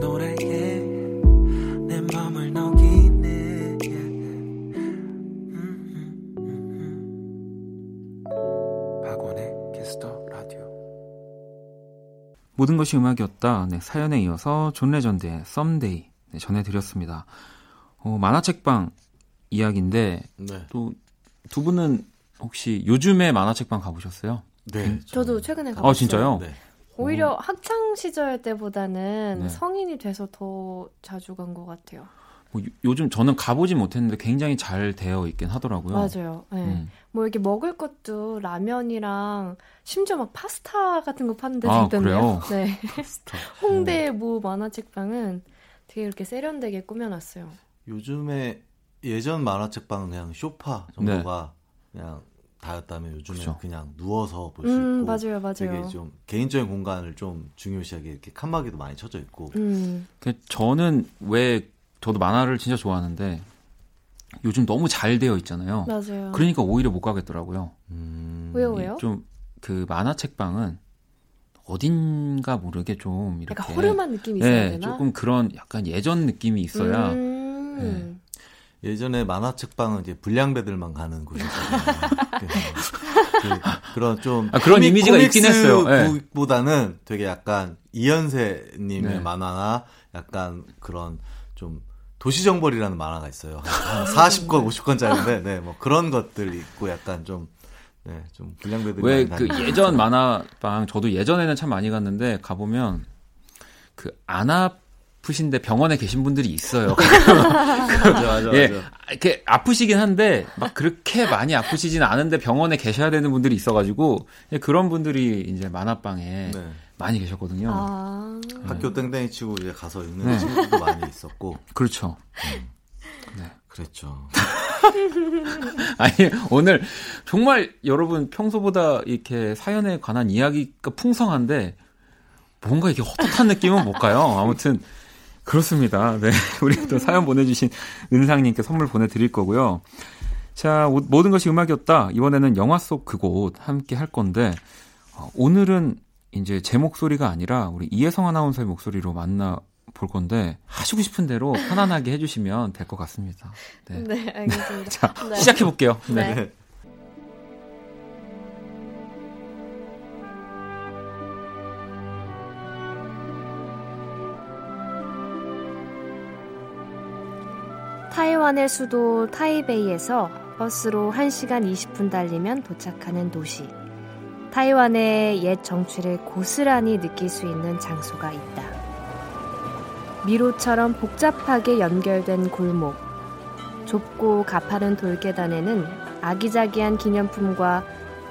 노래에 내 맘을 녹이네. 음, 음, 음. 박원의 키스더 라디오. 모든 것이 음악이었다. 네, 사연에 이어서 존 레전드의 썸데이 네, 전해드렸습니다. 어, 만화책방 이야기인데 네. 또 두 분은 혹시 요즘에 만화책방 가보셨어요? 네, 저도 최근에 가봤어요. 아, 진짜요? 네. 오히려 오. 학창 시절 때보다는 네. 성인이 돼서 더 자주 간 것 같아요. 뭐, 요즘 저는 가보진 못했는데 굉장히 잘 되어 있긴 하더라고요. 맞아요. 네. 음. 뭐 이렇게 먹을 것도 라면이랑 심지어 막 파스타 같은 거 파는 데도 있던데요. 아, 네. 홍대 뭐 만화책방은 되게 이렇게 세련되게 꾸며놨어요. 요즘에 예전 만화책방은 그냥 쇼파 정도가 네. 그냥 다였다면 요즘에 그렇죠. 그냥 누워서 볼 수 음, 있고 맞아요, 맞아요. 되게 좀 개인적인 공간을 좀 중요시하게 이렇게 칸막이도 많이 쳐져 있고. 음. 저는 왜 저도 만화를 진짜 좋아하는데 요즘 너무 잘 되어 있잖아요. 맞아요. 그러니까 오히려 못 가겠더라고요. 음, 왜요, 왜요? 좀 그 만화책방은 어딘가 모르게 좀 이렇게 약간 허름한 느낌이 있어야 네, 되나? 조금 그런 약간 예전 느낌이 있어야. 음. 네. 예전에 만화책방은 이제 불량배들만 가는 곳이었어요. 그, 그런 좀 아, 그런 코믹, 이미지가 있긴 했어요. 보다는 네. 되게 약간 이현세님의 네. 만화나 약간 그런 좀 도시정벌이라는 만화가 있어요. 사십 권, 오십 권짜리인데 네, 뭐 그런 것들 있고 약간 좀 네, 좀 불량배들이 왜 그 예전 만화방 저도 예전에는 참 많이 갔는데 가 보면 그 안압 아프신데 병원에 계신 분들이 있어요. 맞아, 맞아, 예, 맞아. 이렇게 아프시긴 한데 막 그렇게 많이 아프시진 않은데 병원에 계셔야 되는 분들이 있어가지고 예, 그런 분들이 이제 만화방에 네. 많이 계셨거든요. 아~ 네. 학교 땡땡이 치고 이제 가서 있는 네. 친구도 많이 있었고. 그렇죠. 음. 네, 그랬죠. 아니 오늘 정말 여러분 평소보다 이렇게 사연에 관한 이야기가 풍성한데 뭔가 이렇게 헛헛한 느낌은 뭘까요? 아무튼. 그렇습니다. 네. 우리 또 사연 보내주신 은상님께 선물 보내드릴 거고요. 자, 모든 것이 음악이었다. 이번에는 영화 속 그곳 함께 할 건데, 오늘은 이제 제 목소리가 아니라 우리 이혜성 아나운서의 목소리로 만나볼 건데, 하시고 싶은 대로 편안하게 해주시면 될 것 같습니다. 네. 네, 알겠습니다. 자, 네. 시작해볼게요. 네. 네. 타이완의 수도 타이베이에서 버스로 한 시간 이십 분 달리면 도착하는 도시. 타이완의 옛 정취를 고스란히 느낄 수 있는 장소가 있다. 미로처럼 복잡하게 연결된 골목, 좁고 가파른 돌계단에는 아기자기한 기념품과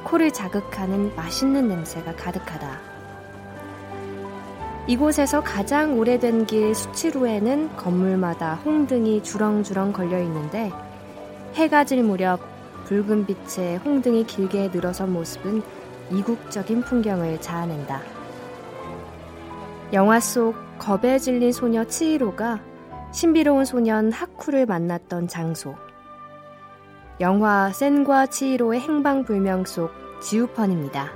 코를 자극하는 맛있는 냄새가 가득하다. 이곳에서 가장 오래된 길 수치루에는 건물마다 홍등이 주렁주렁 걸려있는데 해가 질 무렵 붉은 빛에 홍등이 길게 늘어선 모습은 이국적인 풍경을 자아낸다. 영화 속 겁에 질린 소녀 치히로가 신비로운 소년 하쿠를 만났던 장소. 영화 센과 치히로의 행방불명 속 지우펀입니다.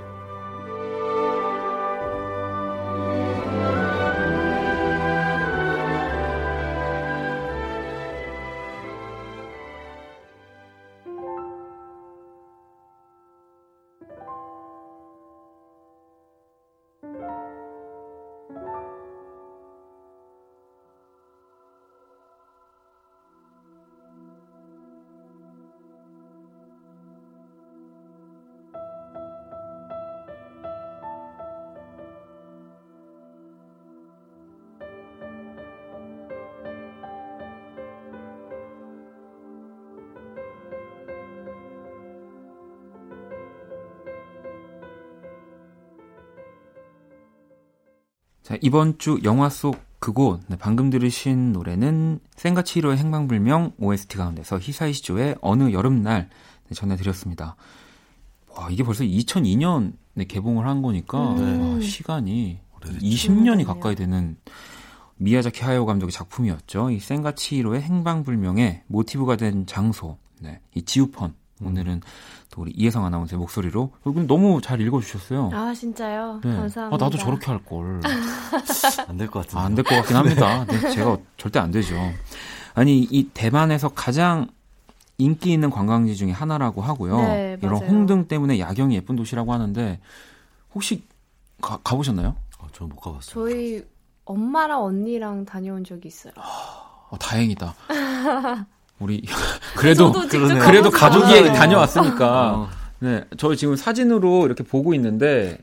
자, 이번 주 영화 속 그곳 네, 방금 들으신 노래는 센과 치히로의 행방불명 오에스티 가운데서 히사이시조의 어느 여름날 네, 전해드렸습니다. 와, 이게 벌써 이천이 년에 개봉을 한 거니까 음. 와, 시간이 이십 년이 가까이 되는 미야자키 하야오 감독의 작품이었죠. 이 센과 치히로의 행방불명의 모티브가 된 장소 네, 이 지우펀. 오늘은 또 우리 이혜성 아나운서의 목소리로. 너무 잘 읽어주셨어요. 아, 진짜요? 네. 감사합니다. 아, 나도 저렇게 할 걸. 안 될 것 같은데. 아, 안 될 것 같긴 합니다. 네. 네, 제가 절대 안 되죠. 아니, 이 대만에서 가장 인기 있는 관광지 중에 하나라고 하고요. 네, 이런 맞아요. 홍등 때문에 야경이 예쁜 도시라고 하는데 혹시 가, 가보셨나요? 아, 저는 못 가봤어요. 저희 엄마랑 언니랑 다녀온 적이 있어요. 아, 다행이다. 우리 그래도 그래도 가족이 다녀왔으니까. 어. 네, 저 지금 사진으로 이렇게 보고 있는데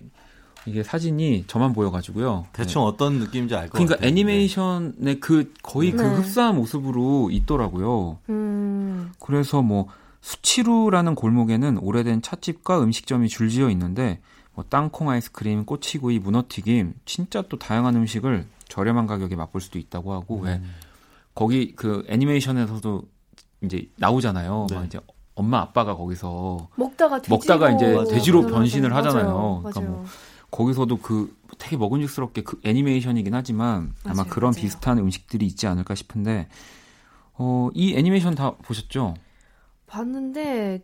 이게 사진이 저만 보여가지고요. 대충 네. 어떤 느낌인지 알 것 그러니까 같아요. 그러니까 애니메이션의 그 거의 네. 그 흡사한 모습으로 있더라고요. 음. 그래서 뭐 수치루라는 골목에는 오래된 찻집과 음식점이 줄지어 있는데 뭐 땅콩 아이스크림, 꼬치구이, 문어튀김, 진짜 또 다양한 음식을 저렴한 가격에 맛볼 수도 있다고 하고 음. 왜 거기 그 애니메이션에서도 이제 나오잖아요. 네. 막 이제 엄마 아빠가 거기서 먹다가 돼지로 먹다가 이제 맞아요. 돼지로 맞아요. 변신을 맞아요. 하잖아요. 맞아요. 그러니까 뭐 거기서도 그 되게 먹음직스럽게 그 애니메이션이긴 하지만 맞아요. 아마 그런 맞아요. 비슷한 음식들이 있지 않을까 싶은데 어, 이 애니메이션 다 보셨죠? 봤는데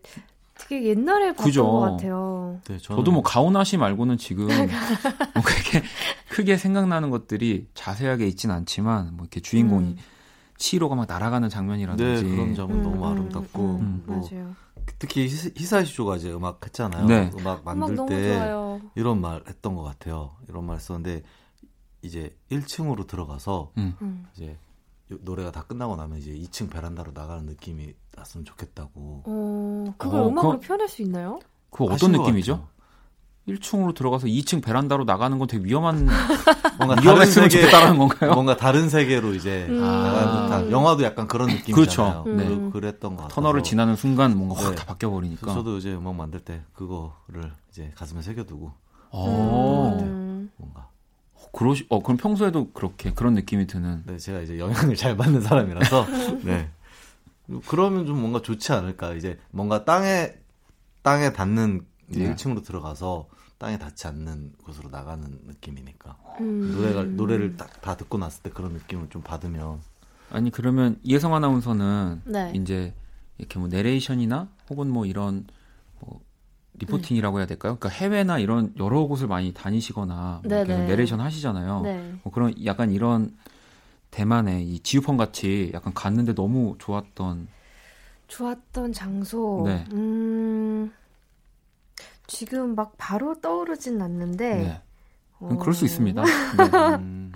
되게 옛날에 봤던 그죠? 것 같아요. 네, 저는... 저도 뭐 가오나시 말고는 지금 뭐 그렇게 크게 생각나는 것들이 자세하게 있진 않지만 뭐 이렇게 주인공이 음. 치히로가 막 날아가는 장면이라든지 네, 그런 장면 음, 너무 아름답고 음, 음, 뭐 맞아요. 특히 히사이 쇼가 이제 음악 했잖아요. 네. 음악 만들 음악 때 좋아요. 이런 말 했던 것 같아요. 이런 말 썼는데 이제 일 층으로 들어가서 음. 이제 노래가 다 끝나고 나면 이제 이 층 베란다로 나가는 느낌이 났으면 좋겠다고. 어, 그걸 어, 음악으로 그, 표현할 수 있나요? 그 어떤 느낌이죠? 같아요. 일 층으로 들어가서 이 층 베란다로 나가는 건 되게 위험한 뭔가 위험했으면 좋겠다라는 건가요? 뭔가 다른 세계로 이제 음. 나가는 듯한 영화도 약간 그런 느낌이잖아요. 그렇죠. 음. 네. 그랬던 것 같아요. 터널을 지나는 순간 뭔가 확 다 네. 바뀌어 버리니까. 저도 이제 음악 만들 때 그거를 이제 가슴에 새겨두고. 어. 음. 뭔가. 그러시, 어, 그럼 평소에도 그렇게, 그런 느낌이 드는. 네, 제가 이제 영향을 잘 받는 사람이라서, 네. 그러면 좀 뭔가 좋지 않을까. 이제 뭔가 땅에, 땅에 닿는, 이제 네. 일 층으로 들어가서 땅에 닿지 않는 곳으로 나가는 느낌이니까. 음. 노래가, 노래를 다, 다 듣고 났을 때 그런 느낌을 좀 받으면. 아니, 그러면 이혜성 아나운서는, 네. 이제, 이렇게 뭐 내레이션이나, 혹은 뭐 이런, 뭐, 리포팅이라고 해야 될까요? 그러니까 해외나 이런 여러 곳을 많이 다니시거나 뭐 내레이션 하시잖아요. 네. 뭐 그런 약간 이런 대만의 이 지우펀 같이 약간 갔는데 너무 좋았던 좋았던 장소. 네. 음, 지금 막 바로 떠오르진 않는데. 네. 어... 그럴 수 있습니다. 네. 음.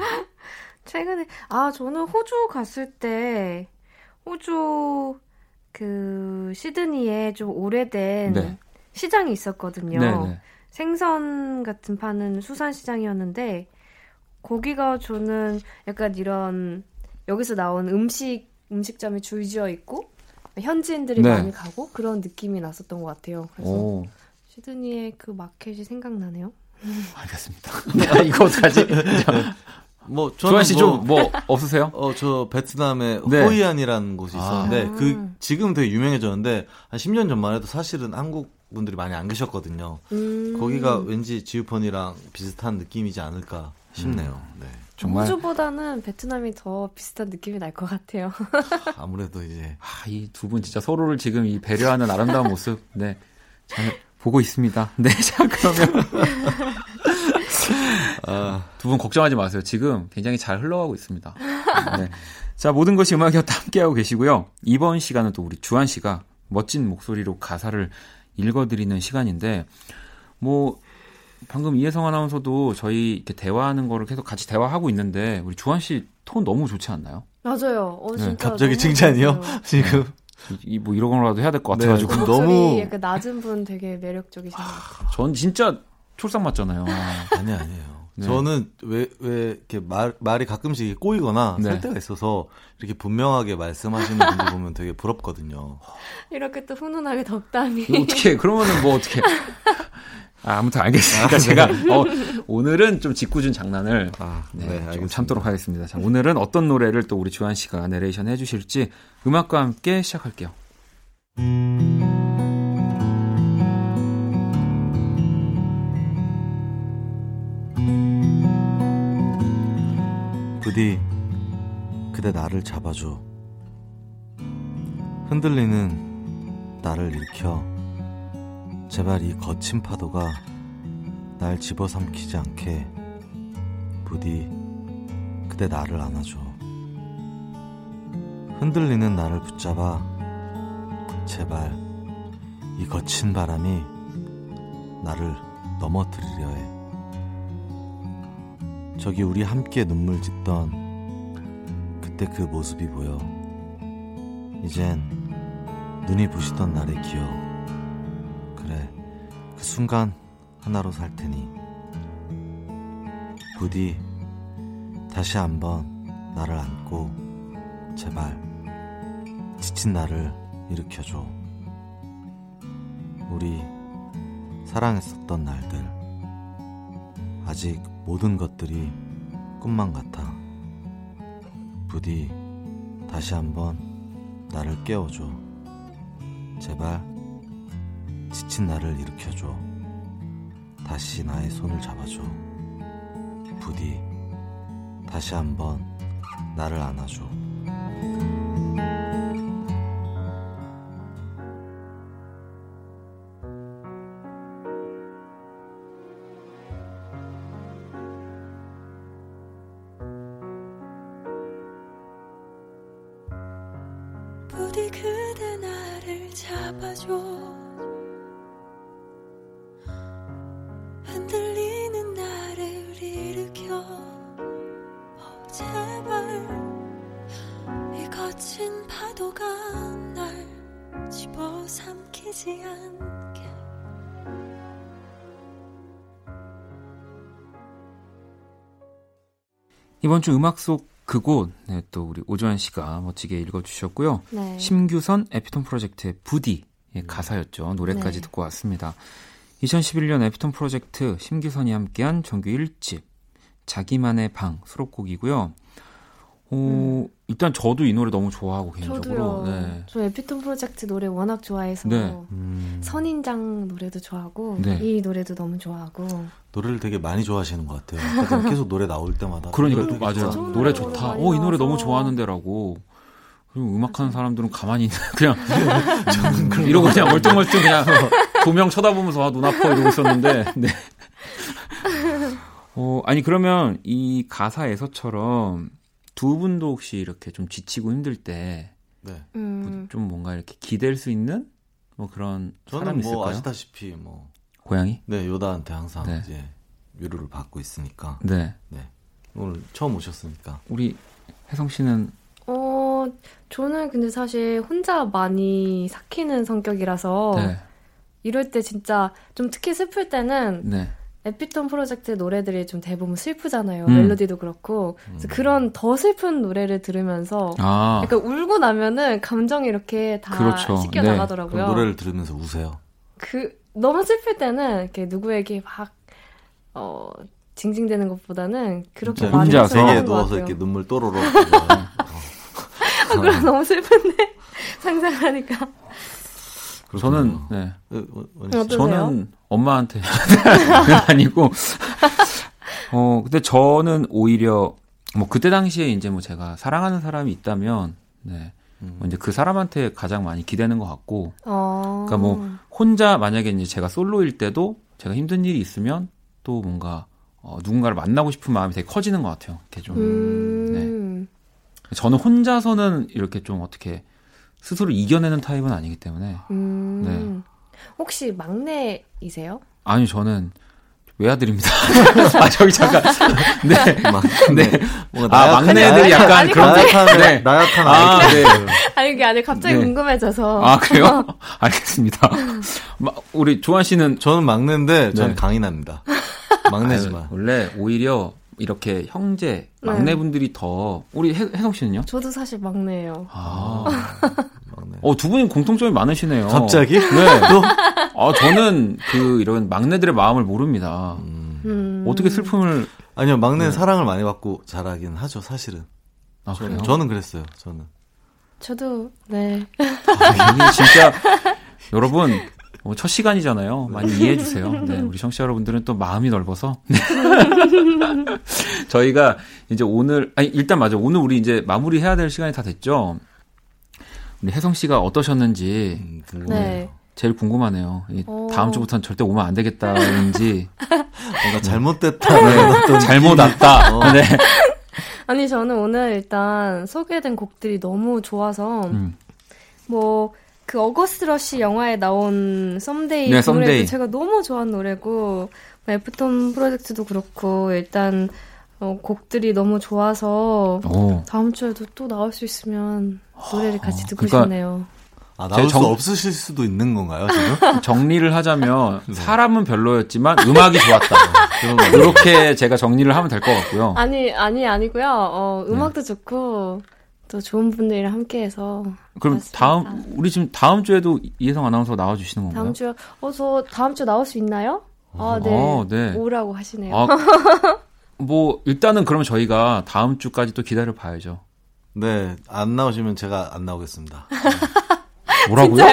최근에 아 저는 호주 갔을 때 호주 그 시드니에 좀 오래된. 네. 시장이 있었거든요. 네네. 생선 같은 파는 수산시장이었는데 거기가 저는 약간 이런 여기서 나온 음식, 음식점이 줄지어 있고 현지인들이 네. 많이 가고 그런 느낌이 났었던 것 같아요. 그래서 오. 시드니의 그 마켓이 생각나네요. 알겠습니다. 아, 이거 어떡하지? 뭐 조한 씨 좀 뭐 없으세요? 어, 저 베트남에 네. 호이안이라는 곳이 있었는데 아. 그 지금 되게 유명해졌는데 한 십 년 전만 해도 사실은 한국 분들이 많이 안 계셨거든요. 음. 거기가 왠지 지우펀이랑 비슷한 느낌이지 않을까 싶네요. 음. 네. 정말 호주보다는 베트남이 더 비슷한 느낌이 날 것 같아요. 아무래도 이제 아, 이 두 분 진짜 서로를 지금 이 배려하는 아름다운 모습, 네, 잘 보고 있습니다. 네, 자 그러면 아, 두 분 걱정하지 마세요. 지금 굉장히 잘 흘러가고 있습니다. 네. 자, 모든 것이 음악이었다 함께하고 계시고요. 이번 시간은 또 우리 주한 씨가 멋진 목소리로 가사를 읽어드리는 시간인데, 뭐, 방금 이혜성 아나운서도 저희 이렇게 대화하는 거를 계속 같이 대화하고 있는데, 우리 주한 씨 톤 너무 좋지 않나요? 맞아요. 어, 진짜 네. 갑자기 칭찬이요? 지금. 이, 이 뭐 이런 거라도 해야 될 것 같아가지고. 네, 너무. 약간 낮은 분 되게 매력적이신 것 같아요. 전 진짜 촐싹 맞잖아요. 아니, 아니에요. 네. 저는 왜, 왜 이렇게 말, 말이 가끔씩 꼬이거나 네. 살 때가 있어서 이렇게 분명하게 말씀하시는 분들 보면 되게 부럽거든요. 이렇게 또 훈훈하게 덕담이. 어떻게, 그러면은 뭐 어떻게. 아, 아무튼 알겠습니다. 아, 제가 네. 어, 오늘은 좀 짓궂은 장난을 아, 네, 네, 좀 참도록 하겠습니다. 자, 오늘은 어떤 노래를 또 우리 주한 씨가 내레이션 해주실지 음악과 함께 시작할게요. 부디 그대 나를 잡아줘. 흔들리는 나를 일으켜. 제발 이 거친 파도가 날 집어삼키지 않게. 부디 그대 나를 안아줘. 흔들리는 나를 붙잡아. 제발 이 거친 바람이 나를 넘어뜨리려 해. 저기 우리 함께 눈물 짓던 그때 그 모습이 보여. 이젠 눈이 부시던 날의 기억. 그래, 그 순간 하나로 살 테니. 부디 다시 한번 나를 안고 제발 지친 나를 일으켜줘. 우리 사랑했었던 날들 아직 모든 것들이 꿈만 같아. 부디 다시 한번 나를 깨워줘. 제발 지친 나를 일으켜줘. 다시 나의 손을 잡아줘. 부디 다시 한번 나를 안아줘. 부디 그대 나를 잡아줘. 흔들리는 나를 일으켜. 어, 제발 이 거친 파도가 날 집어삼키지 않게. 이번 주 음악 속 그곳, 네, 또 우리 오주환 씨가 멋지게 읽어주셨고요. 네. 심규선 에피톤 프로젝트의 부디 가사였죠. 노래까지 네. 듣고 왔습니다. 이천십일 년 에피톤 프로젝트 심규선이 함께한 정규 일 집 자기만의 방 수록곡이고요. 오, 음. 일단 저도 이 노래 너무 좋아하고 개인적으로. 저도요. 네. 저 에피톤 프로젝트 노래 워낙 좋아해서 네. 음. 선인장 노래도 좋아하고 네. 이 노래도 너무 좋아하고. 노래를 되게 많이 좋아하시는 것 같아요. 계속 노래 나올 때마다. 그러니까 또 맞아요. 노래 좋다. 어, 이 노래 너무 좋아하는데라고. 그리고 음악하는 사람들은 가만히 있는 그냥 이러고 그냥 멀쩡멀쩡 그냥 조명 쳐다보면서 아, 눈 아파 이러고 있었는데. 네. 어, 아니 그러면 이 가사에서처럼. 두 분도 혹시 이렇게 좀 지치고 힘들 때, 네. 음. 좀 뭔가 이렇게 기댈 수 있는 뭐 그런 사람 있을까요? 저는 뭐 아시다시피 뭐 고양이? 네, 요다한테 항상 네. 이제 위로를 받고 있으니까. 네. 네. 오늘 처음 오셨으니까. 우리 혜성 씨는? 어, 저는 근데 사실 혼자 많이 삭히는 성격이라서 네. 이럴 때 진짜 좀 특히 슬플 때는. 네. 에피톤 프로젝트 노래들이 좀 대부분 슬프잖아요. 음. 멜로디도 그렇고. 그래서 음. 그런 더 슬픈 노래를 들으면서 아. 약간 울고 나면은 감정이 이렇게 다 그렇죠. 씻겨 네. 나가더라고요. 노래를 들으면서 우세요. 그 너무 슬플 때는 이렇게 누구에게 막 어, 징징대는 것보다는 그렇게 많이 슬픈 것 같아요. 혼자 누워서 이렇게 눈물 또르르. 아, 그럼 너무 슬픈데 상상하니까. 저는 네. 저는 엄마한테 아니고 어 근데 저는 오히려 뭐 그때 당시에 이제 뭐 제가 사랑하는 사람이 있다면 네. 뭐 이제 그 사람한테 가장 많이 기대는 것 같고 어... 그러니까 뭐 혼자 만약에 이제 제가 솔로일 때도 제가 힘든 일이 있으면 또 뭔가 어, 누군가를 만나고 싶은 마음이 되게 커지는 것 같아요. 이렇게 좀 음... 네. 저는 혼자서는 이렇게 좀 어떻게 스스로 이겨내는 타입은 아니기 때문에. 음. 네. 혹시 막내이세요? 아니, 저는 외아들입니다. 아, 저기 잠깐. 네. 네. 네. 아, 막내들이 약간 아니, 그런 나약한, 네. 나약한 아이들. 아, 네. 아니, 이게 아니, 갑자기 네. 궁금해져서. 아, 그래요? 알겠습니다. 우리 조한 씨는? 저는 막내인데, 저는 네. 강인합니다. 막내지만. 아유, 원래 오히려 이렇게 형제, 막내분들이 네. 더, 우리 혜, 혜성 씨는요? 저도 사실 막내예요. 아. 막내. 어, 두 분이 공통점이 많으시네요. 갑자기? 네. 또? 아, 저는 그, 이런 막내들의 마음을 모릅니다. 음. 음. 어떻게 슬픔을. 아니요, 막내는 네. 사랑을 많이 받고 자라긴 하죠, 사실은. 아, 저는, 그래요? 저는 그랬어요, 저는. 저도, 네. 아, 진짜, 여러분. 첫 시간이잖아요. 많이 이해해 주세요. 네, 우리 청취자 여러분들은 또 마음이 넓어서 저희가 이제 오늘 아니 일단 맞아 오늘 우리 이제 마무리해야 될 시간이 다 됐죠. 우리 혜성 씨가 어떠셨는지 음, 궁금해요. 네. 제일 궁금하네요. 오. 다음 주부터는 절대 오면 안 되겠다는지 뭔가 잘못됐다, 네, 잘못 왔다. 어. 네. 아니 저는 오늘 일단 소개된 곡들이 너무 좋아서 음. 뭐. 그 어거스트 러쉬 영화에 나온 썸데이 네, 그 노래도 썸데이. 제가 너무 좋아하는 노래고 에프톤 프로젝트도 그렇고 일단 어, 곡들이 너무 좋아서 오. 다음 주에도 또 나올 수 있으면 노래를 같이 듣고 그러니까, 싶네요. 아, 나올 수 정... 없으실 수도 있는 건가요? 지금? 정리를 하자면 사람은 별로였지만 음악이 좋았다. 이렇게 제가 정리를 하면 될 것 같고요. 아니, 아니 아니고요. 어, 음악도 네. 좋고 또 좋은 분들이랑 함께해서 그럼 맞습니다. 다음 우리 지금 다음 주에도 이혜성 아나운서 나와주시는 건가요? 다음 주요? 어, 저 다음 주 나올 수 있나요? 아, 네, 아, 네. 오라고 하시네요. 아, 뭐 일단은 그러면 저희가 다음 주까지 또 기다려 봐야죠. 네, 안 나오시면 제가 안 나오겠습니다. 뭐라고요?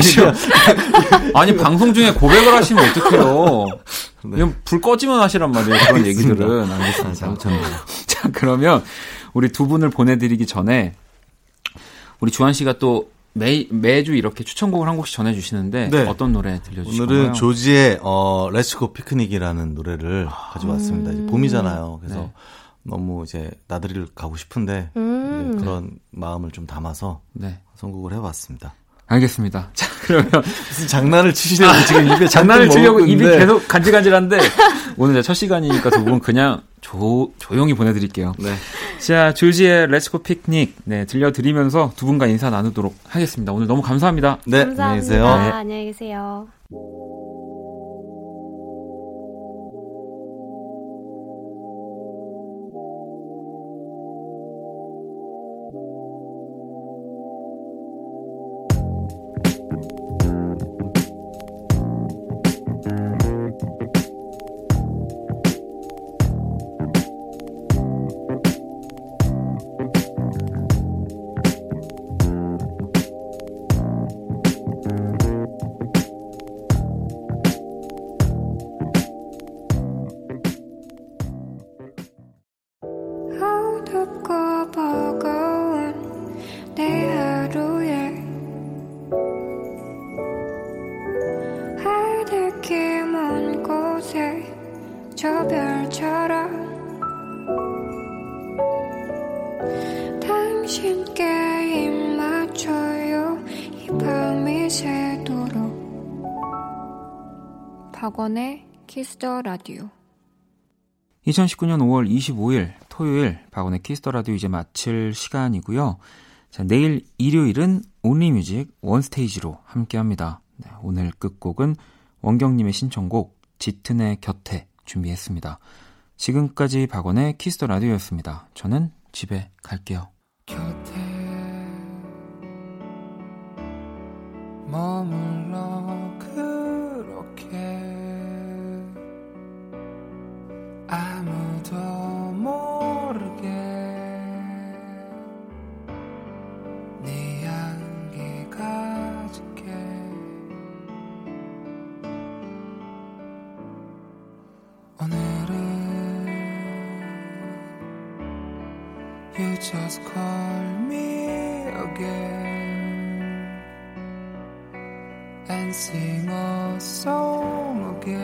진짜요? 아니, 아니 방송 중에 고백을 하시면 어떡해요. 네. 불 꺼지면 하시란 말이에요. 그런 얘기들은. 알겠습니다. 아무튼. 자, 그러면 우리 두 분을 보내드리기 전에 우리 주한 씨가 또 매, 매주 이렇게 추천곡을 한 곡씩 전해주시는데 네. 어떤 노래 들려주실까요? 오늘은 조지의 어, Let's Go 피크닉이라는 노래를 아, 가져왔습니다. 음. 이제 봄이잖아요. 그래서 네. 너무 이제 나들이를 가고 싶은데 음. 네, 그런 네. 마음을 좀 담아서 네. 선곡을 해봤습니다. 알겠습니다. 자, 그러면 무슨 장난을 치시려고 지금 입에 장난을 치려고 입이 계속 간질간질한데 오늘 첫 시간이니까 두 분 그냥 조, 조용히 보내드릴게요. 네. 자, 조지의 Let's Go 피크닉 네, 들려드리면서 두 분과 인사 나누도록 하겠습니다. 오늘 너무 감사합니다. 네, 감사합니다. 안녕히 계세요. 네. 안녕히 계세요. 박원의 키스더 라디오. 이천십구 년 오월 이십오일 토요일 박원의 키스더 라디오 이제 마칠 시간이고요. 자, 내일 일요일은 온리뮤직 원스테이지로 함께합니다. 네, 오늘 끝곡은 원경님의 신청곡 짙은의 곁에 준비했습니다. 지금까지 박원의 키스더 라디오였습니다. 저는 집에 갈게요. 곁에 머물러 그렇게 아무도 모르게 네 향기 가질게 오늘은 You just call me again And sing a song again